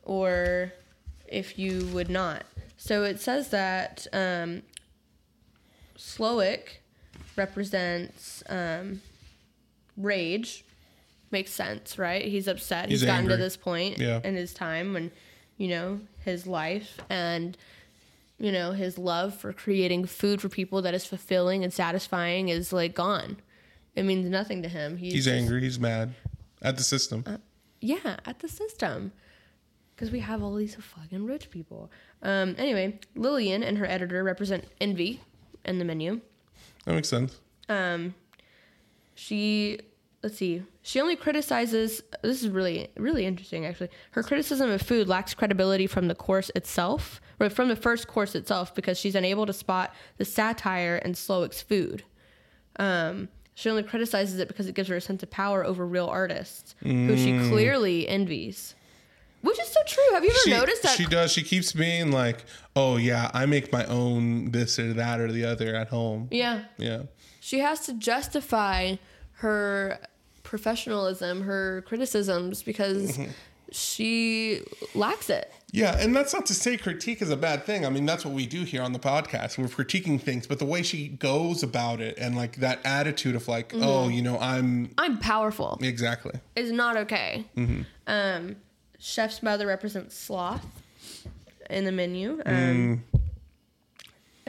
or if you would not. So it says that... Um, Slowick represents um, rage. Makes sense, right? He's upset. He's, He's gotten angry. to this point yeah. in his time and, you know, his life and, you know, his love for creating food for people that is fulfilling and satisfying is, like, gone. It means nothing to him. He's, He's just, angry. He's mad at the system. Uh, yeah, at the system. Because we have all these fucking rich people. Um, anyway, Lillian and her editor represent envy. And the menu. That makes sense. Um, she, let's see. She only criticizes, this is really, really interesting, actually. Her criticism of food lacks credibility from the course itself, or from the first course itself, because she's unable to spot the satire in Slowick's food. Um, she only criticizes it because it gives her a sense of power over real artists, mm. who she clearly envies. Which is so true. Have you ever she, noticed that? She does. She keeps being like, oh, yeah, I make my own this or that or the other at home. Yeah. Yeah. She has to justify her professionalism, her criticisms, because mm-hmm. she lacks it. Yeah. And that's not to say critique is a bad thing. I mean, that's what we do here on the podcast. We're critiquing things. But the way she goes about it and like that attitude of like, mm-hmm. oh, you know, I'm. I'm powerful. Exactly. Is not okay. Mm-hmm. Um. Chef's mother represents sloth in the menu. Um, mm.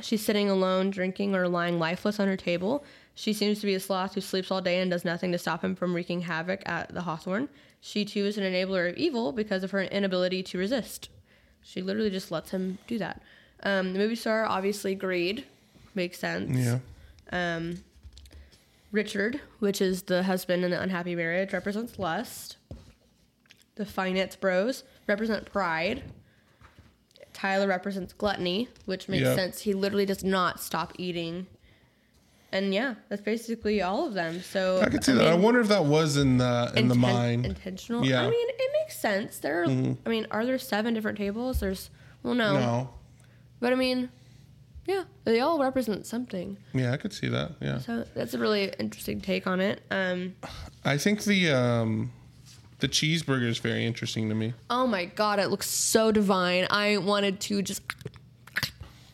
She's sitting alone, drinking or lying lifeless on her table. She seems to be a sloth who sleeps all day and does nothing to stop him from wreaking havoc at the Hawthorne. She, too, is an enabler of evil because of her inability to resist. She literally just lets him do that. Um, the movie star, obviously, Greed. Makes sense. Yeah. Um, Richard, which is the husband in the unhappy marriage, represents lust. The finance bros represent pride. Tyler represents gluttony, which makes yeah. sense. He literally does not stop eating. And yeah, that's basically all of them. So I could see I that. Mean, I wonder if that was in the in inten- the mind intentional. Yeah. I mean, it makes sense. There, are, mm-hmm. I mean, are there seven different tables? There's well, no, no, but I mean, yeah, they all represent something. Yeah, I could see that. Yeah, so that's a really interesting take on it. Um, I think the um, the cheeseburger is very interesting to me. Oh my god, it looks so divine. I wanted to just.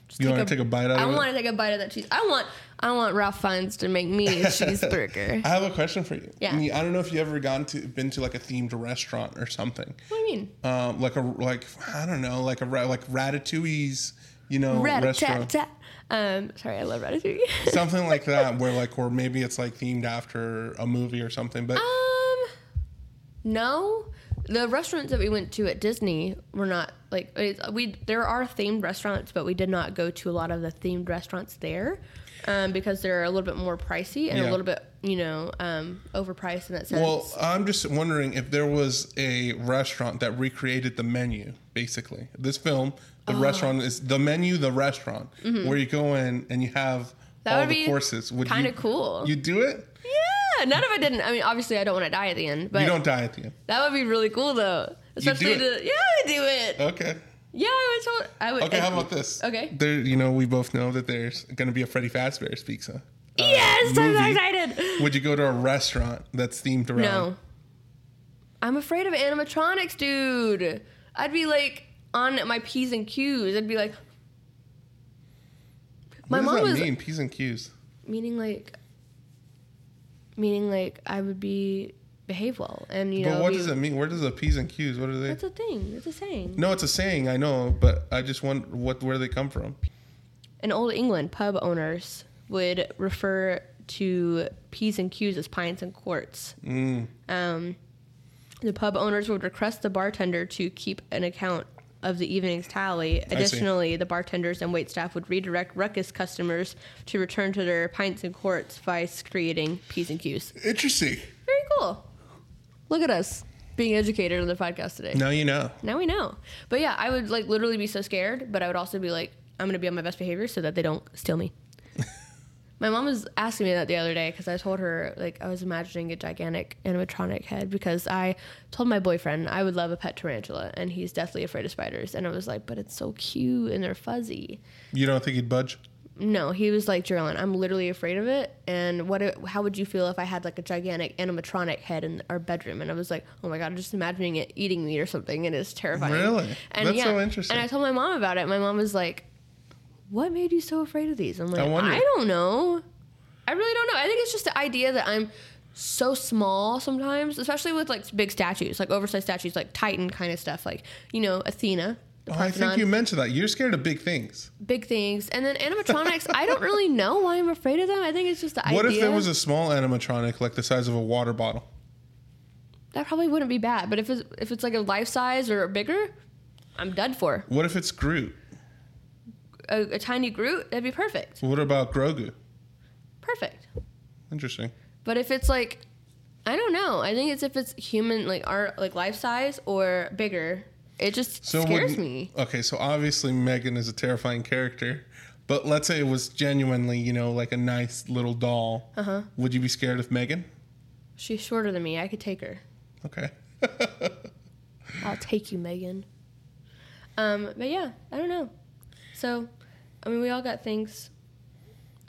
just you want to take a bite out I of it? I want to take a bite of that cheese. I want. I want Ralph Fiennes to make me a cheeseburger. I have a question for you. Yeah. I, mean, I don't know if you've ever gone to been to like a themed restaurant or something. What do you mean? Um, like a like I don't know, like a like Ratatouille's, you know, restaurant. Um, sorry, I love Ratatouille. Something like that, where like, or maybe it's like themed after a movie or something. But um, no, the restaurants that we went to at Disney were not like it's, we. There are themed restaurants, but we did not go to a lot of the themed restaurants there. Um, because they're a little bit more pricey and yeah. a little bit, you know, um, overpriced in that sense. Well, I'm just wondering if there was a restaurant that recreated The Menu, basically. This film, the oh. restaurant is The Menu, the restaurant, mm-hmm. where you go in and you have that all would the be courses. Would kind of cool. You do it? Yeah. Not if I didn't. I mean, obviously, I don't want to die at the end. But you don't die at the end. That would be really cool, though. Especially you do it. To, yeah, I do it. Okay. Yeah, I would. Tell, I would. Okay, how about this? Okay, there. You know, we both know that there's going to be a Freddy Fazbear's Pizza. Uh, yes, movie. I'm so excited. Would you go to a restaurant that's themed around? No, I'm afraid of animatronics, dude. I'd be like on my P's and Q's. I'd be like, my what does mom that was mean P's and Q's. Meaning like, meaning like I would be. Behave well, and you but know. But what we, does it mean? Where does the P's and Q's? What are they? It's a thing. It's a saying. No, it's a saying. I know, but I just wonder what where they come from. In Old England, pub owners would refer to P's and Q's as pints and quarts. Mm. Um, the pub owners would request the bartender to keep an account of the evening's tally. Additionally, the bartenders and waitstaff would redirect ruckus customers to return to their pints and quarts by creating P's and Q's. Interesting. Very cool. Look at us being educated on the podcast today. Now you know. Now we know. But yeah, I would like literally be so scared, but I would also be like, I'm going to be on my best behavior so that they don't steal me. My mom was asking me that the other day because I told her like I was imagining a gigantic animatronic head because I told my boyfriend I would love a pet tarantula and he's deathly afraid of spiders. And I was like, but it's so cute and they're fuzzy. You don't think he'd budge? No, he was like, Jerlyn, I'm literally afraid of it. And what? How would you feel if I had like a gigantic animatronic head in our bedroom? And I was like, oh my God, I'm just imagining it eating me or something. And it's terrifying. Really? And that's yeah, so interesting. And I told my mom about it. My mom was like, what made you so afraid of these? I'm like, I, I don't know. I really don't know. I think it's just the idea that I'm so small sometimes, especially with like big statues, like oversized statues, like Titan kind of stuff, like, you know, Athena. Oh, I think you mentioned that. You're scared of big things. Big things. And then animatronics, I don't really know why I'm afraid of them. I think it's just the idea. What if there was a small animatronic like the size of a water bottle? That probably wouldn't be bad. But if it's, if it's like a life size or bigger, I'm done for. What if it's Groot? A, a tiny Groot? That'd be perfect. What about Grogu? Perfect. Interesting. But if it's like, I don't know. I think it's if it's human, like art, like life size or bigger. It just so scares would, me. Okay, so obviously Megan is a terrifying character, but let's say it was genuinely, you know, like a nice little doll. Uh-huh. Would you be scared of Megan? She's shorter than me. I could take her. Okay. I'll take you, Megan. Um, but yeah, I don't know. So, I mean, we all got things.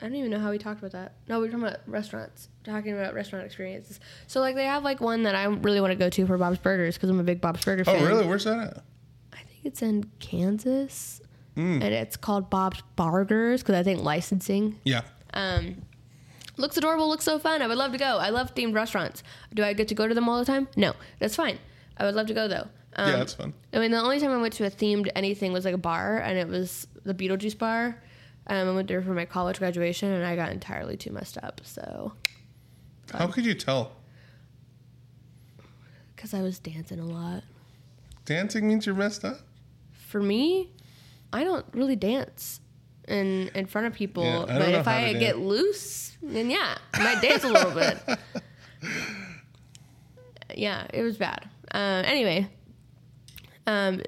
I don't even know how we talked about that. No, we were talking about restaurants. Talking about restaurant experiences. So, like, they have, like, one that I really want to go to for Bob's Burgers because I'm a big Bob's Burger fan. Oh, really? Where's that at? I think it's in Kansas. Mm. And it's called Bob's Burgers because I think licensing. Yeah. Um, looks adorable. Looks so fun. I would love to go. I love themed restaurants. Do I get to go to them all the time? No. That's fine. I would love to go, though. Um, yeah, that's fun. I mean, the only time I went to a themed anything was, like, a bar, and it was the Beetlejuice bar. Um, I went there for my college graduation, and I got entirely too messed up, so... Um, How could you tell? Because I was dancing a lot. Dancing means you're messed up? For me, I don't really dance in in front of people, yeah, but if I get loose, then yeah, I might dance a little bit. Yeah, it was bad. Uh, anyway, um,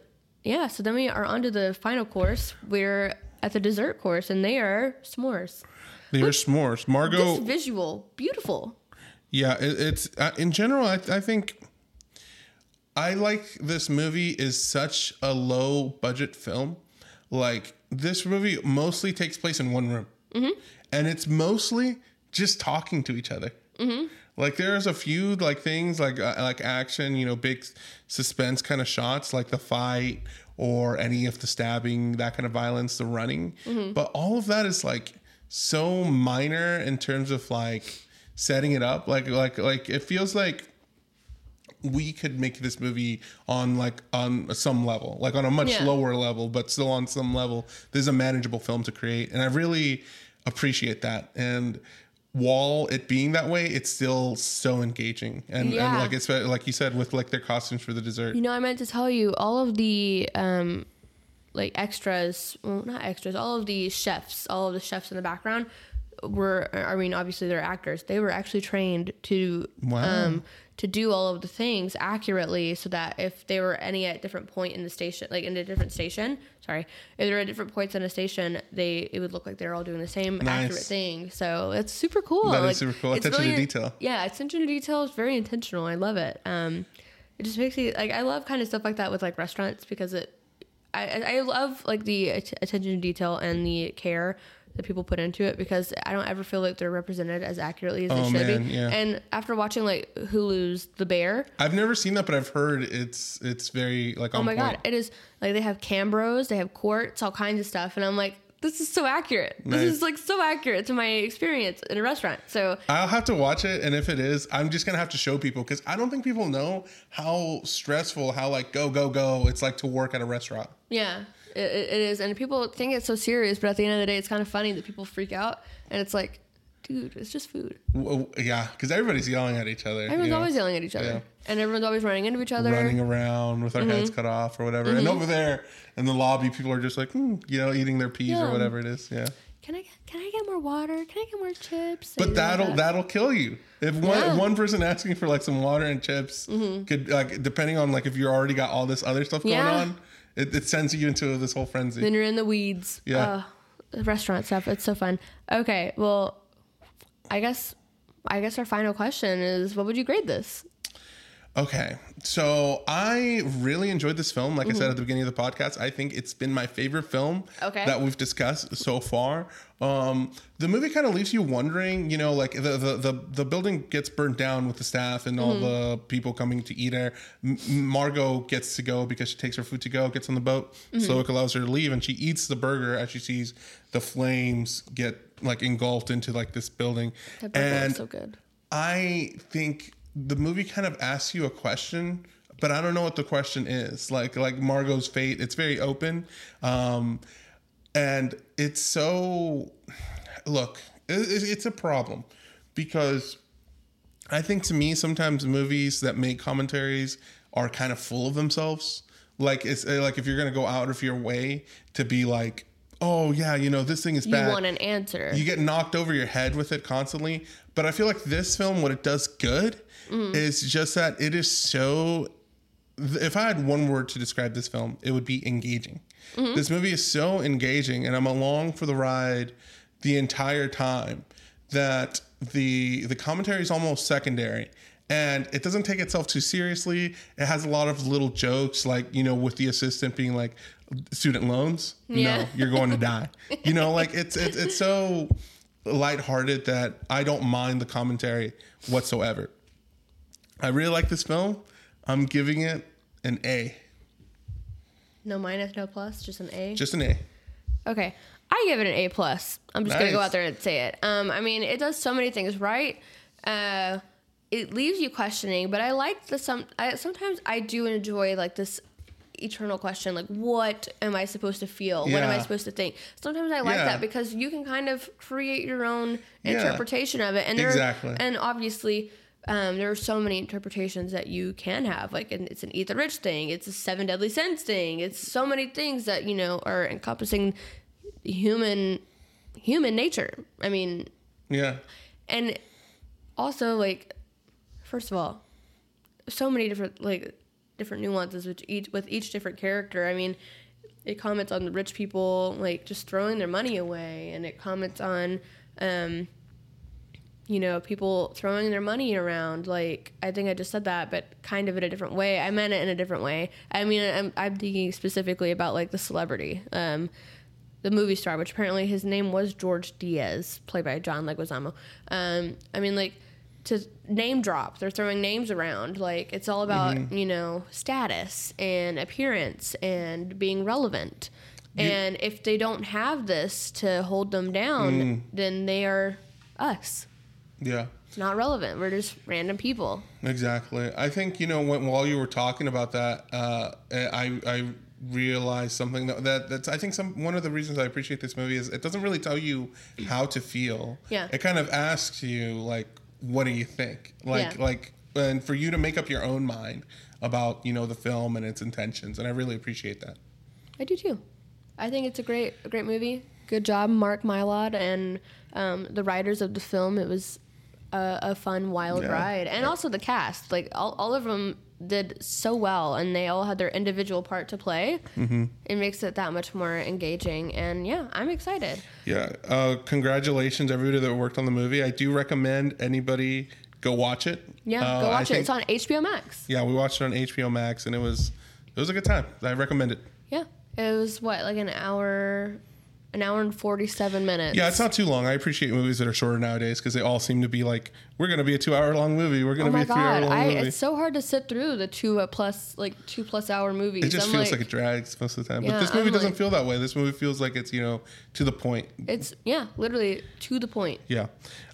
yeah, so then we are on to the final course. We're at the dessert course, and they are s'mores. They are s'mores. Margot. This visual, beautiful. Yeah, it, it's, uh, in general, I, I think... I like this movie is such a low budget film. Like, this movie mostly takes place in one room. Mm-hmm. And it's mostly just talking to each other. Mm-hmm. Like, there's a few, like, things, like uh, like action, you know, big suspense kind of shots, like the fight or any of the stabbing, that kind of violence, the running. Mm-hmm. But all of that is, like, so minor in terms of, like, setting it up. Like, like, like it feels like... we could make this movie on like on some level, like on a much yeah. lower level, but still on some level. This is a manageable film to create. And I really appreciate that. And while it being that way, it's still so engaging. And, yeah. and like it's like you said, with like their costumes for the dessert. You know, I meant to tell you all of the um, like extras, well, not extras, all of the chefs, all of the chefs in the background were, I mean, obviously they're actors. They were actually trained to, wow. um, to do all of the things accurately so that if they were any at different point in the station, like in a different station, sorry, if there were different points in a station, they, it would look like they're all doing the same nice. accurate thing. So it's super cool. That like, is super cool. Attention really, to detail. Yeah. Attention to detail is very intentional. I love it. Um, it just makes me like, I love kind of stuff like that with like restaurants because it, I, I love like the attention to detail and the care that people put into it because I don't ever feel like they're represented as accurately as oh, they should man, be. Yeah. And after watching like Hulu's The Bear, I've never seen that, but I've heard it's, it's very like, on oh my point. God, it is like, they have Cambros, they have quartz, all kinds of stuff. And I'm like, this is so accurate. Nice. This is like so accurate to my experience in a restaurant. So I'll have to watch it. And if it is, I'm just going to have to show people because I don't think people know how stressful, how like go, go, go. It's like to work at a restaurant. Yeah. It is, and people think it's so serious, but at the end of the day, it's kind of funny that people freak out, and it's like, dude, it's just food. Well, yeah, because everybody's yelling at each other. Everyone's you know? always yelling at each other, yeah. and everyone's always running into each other. Running around with our mm-hmm. heads cut off or whatever, mm-hmm. and over there in the lobby, people are just like, hmm, you know, eating their peas yeah. or whatever it is, yeah. Can I get, can I get more water? Can I get more chips? But that'll like that. that'll kill you if one yeah. one person asking for like some water and chips mm-hmm. could like depending on like if you already got all this other stuff yeah. going on. It, it sends you into this whole frenzy. Then you're in the weeds. Yeah. Uh, restaurant stuff. It's so fun. Okay. Well, I guess, I guess our final question is, what would you grade this? Okay. So I really enjoyed this film. Like mm-hmm. I said at the beginning of the podcast, I think it's been my favorite film okay. that we've discussed so far. Um, the movie kind of leaves you wondering, you know, like the, the, the, the building gets burnt down with the staff and all mm-hmm. the people coming to eat there. M- Margot gets to go because she takes her food to go, gets on the boat. Mm-hmm. So it allows her to leave and she eats the burger as she sees the flames get like engulfed into like this building. That burger and is so good. I think... the movie kind of asks you a question, but I don't know what the question is. Like, like Margot's fate, it's very open. Um, and it's so... Look, it, it's a problem. Because I think to me, sometimes movies that make commentaries are kind of full of themselves. Like, it's like if you're going to go out of your way to be like, oh, yeah, you know, this thing is bad. You want an answer. You get knocked over your head with it constantly. But I feel like this film, what it does good... Mm-hmm. It's just that it is so... If I had one word to describe this film, it would be engaging. Mm-hmm. This movie is so engaging, and I'm along for the ride the entire time that the the commentary is almost secondary. And it doesn't take itself too seriously. It has a lot of little jokes, like, you know, with the assistant being like, student loans? Yeah. No, you're going to die. You know, like, it's it's it's so lighthearted that I don't mind the commentary whatsoever. I really like this film. I'm giving it an A. No minus, no plus, just an A? Just an A. Okay. I give it an A plus. I'm just nice. going to go out there and say it. Um, I mean, it does so many things right. Uh, it leaves you questioning, but I like the... some. I, sometimes I do enjoy, like, this... eternal question, like, what am I supposed to feel? Yeah. What am I supposed to think? Sometimes I like yeah. that because you can kind of create your own interpretation yeah. of it. And there, exactly. and obviously, um, there are so many interpretations that you can have. Like, and it's an eat the rich thing. It's a seven deadly sins thing. It's so many things that, you know, are encompassing human human nature. I mean, yeah. And also, like, first of all, so many different, like, different nuances with each with each different character. I mean, it comments on the rich people, like, just throwing their money away, and it comments on, um, you know, people throwing their money around. Like, I think I just said that, but kind of in a different way. I meant it in a different way. I mean, I'm, I'm thinking specifically about, like, the celebrity, um, the movie star, which apparently his name was George Diaz, played by John Leguizamo. Um, I mean, like, to name drop, they're throwing names around. Like, it's all about mm-hmm. you know, status and appearance and being relevant. You, and if they don't have this to hold them down, mm. then they are us. Yeah, it's not relevant. We're just random people. Exactly. I think, you know, when, while you were talking about that, uh, I I realized something that, that that's I think some one of the reasons I appreciate this movie is it doesn't really tell you how to feel. Yeah, it kind of asks you, like, what do you think? Like, yeah. like, and for you to make up your own mind about, you know, the film and its intentions. And I really appreciate that. I do too. I think it's a great, a great movie. Good job, Mark Mylod and um, the writers of the film. It was a, a fun, wild yeah. ride. And yeah. also the cast, like all, all of them did so well, and they all had their individual part to play. Mm-hmm. It makes it that much more engaging, and yeah, I'm excited. Yeah, uh, congratulations everybody that worked on the movie. I do recommend anybody go watch it. Yeah, uh, go watch I it. Think, it's on H B O Max. Yeah, we watched it on H B O Max, and it was it was a good time. I recommend it. Yeah, it was what, like an hour. An hour and forty-seven minutes. Yeah, it's not too long. I appreciate movies that are shorter nowadays because they all seem to be like, we're going to be a two-hour-long movie. We're going to oh be a three-hour-long movie. It's so hard to sit through the two-plus, like, two-plus-hour movies. It just I'm feels like, like it drags most of the time. Yeah, but this movie I'm doesn't like, feel that way. This movie feels like it's, you know, to the point. It's, yeah, literally to the point. Yeah.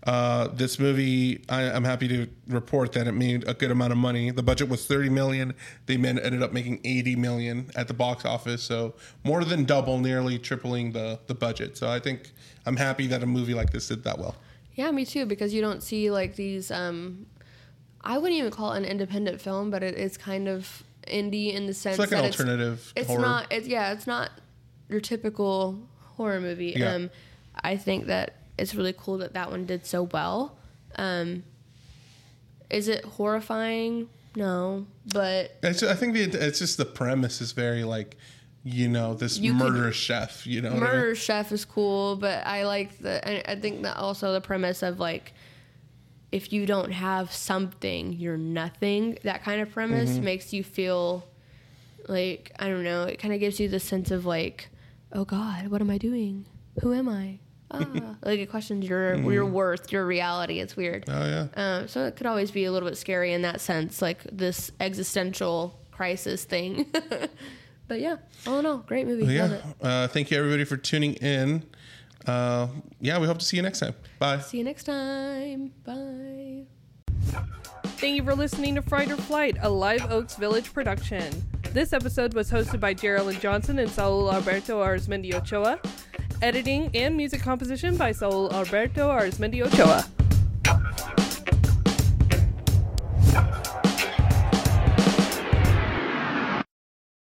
Uh, this movie, I, I'm happy to report that it made a good amount of money. The budget was thirty million dollars. They ended up making eighty million dollars at the box office, so more than double, nearly tripling the... the budget. So I think I'm happy that a movie like this did that well. Yeah, me too, because you don't see like these, um, I wouldn't even call it an independent film, but it is kind of indie in the sense that it's like an alternative horror. It's not, it's, yeah, it's not your typical horror movie. Yeah. Um, I think that it's really cool that that one did so well. Um, is it horrifying? No, but... It's, I think the, it's just the premise is very like... you know, this you murderous could, chef, you know, murderous I mean? Chef is cool, but I like the, I, I think that also the premise of like, if you don't have something, you're nothing. That kind of premise mm-hmm. makes you feel like, I don't know, it kind of gives you the sense of like, oh God, what am I doing? Who am I? Ah, like it questions your, mm-hmm. your worth, your reality. It's weird. Oh yeah. Um, so it could always be a little bit scary in that sense, like this existential crisis thing. But yeah, all in all, great movie. Well, yeah. Love it. Uh, thank you, everybody, for tuning in. Uh, yeah, we hope to see you next time. Bye. See you next time. Bye. Thank you for listening to Fright or Flight, a Live Oaks Village production. This episode was hosted by Geraldine Johnson and Saul Alberto Arizmendi Ochoa. Editing and music composition by Saul Alberto Arizmendi Ochoa.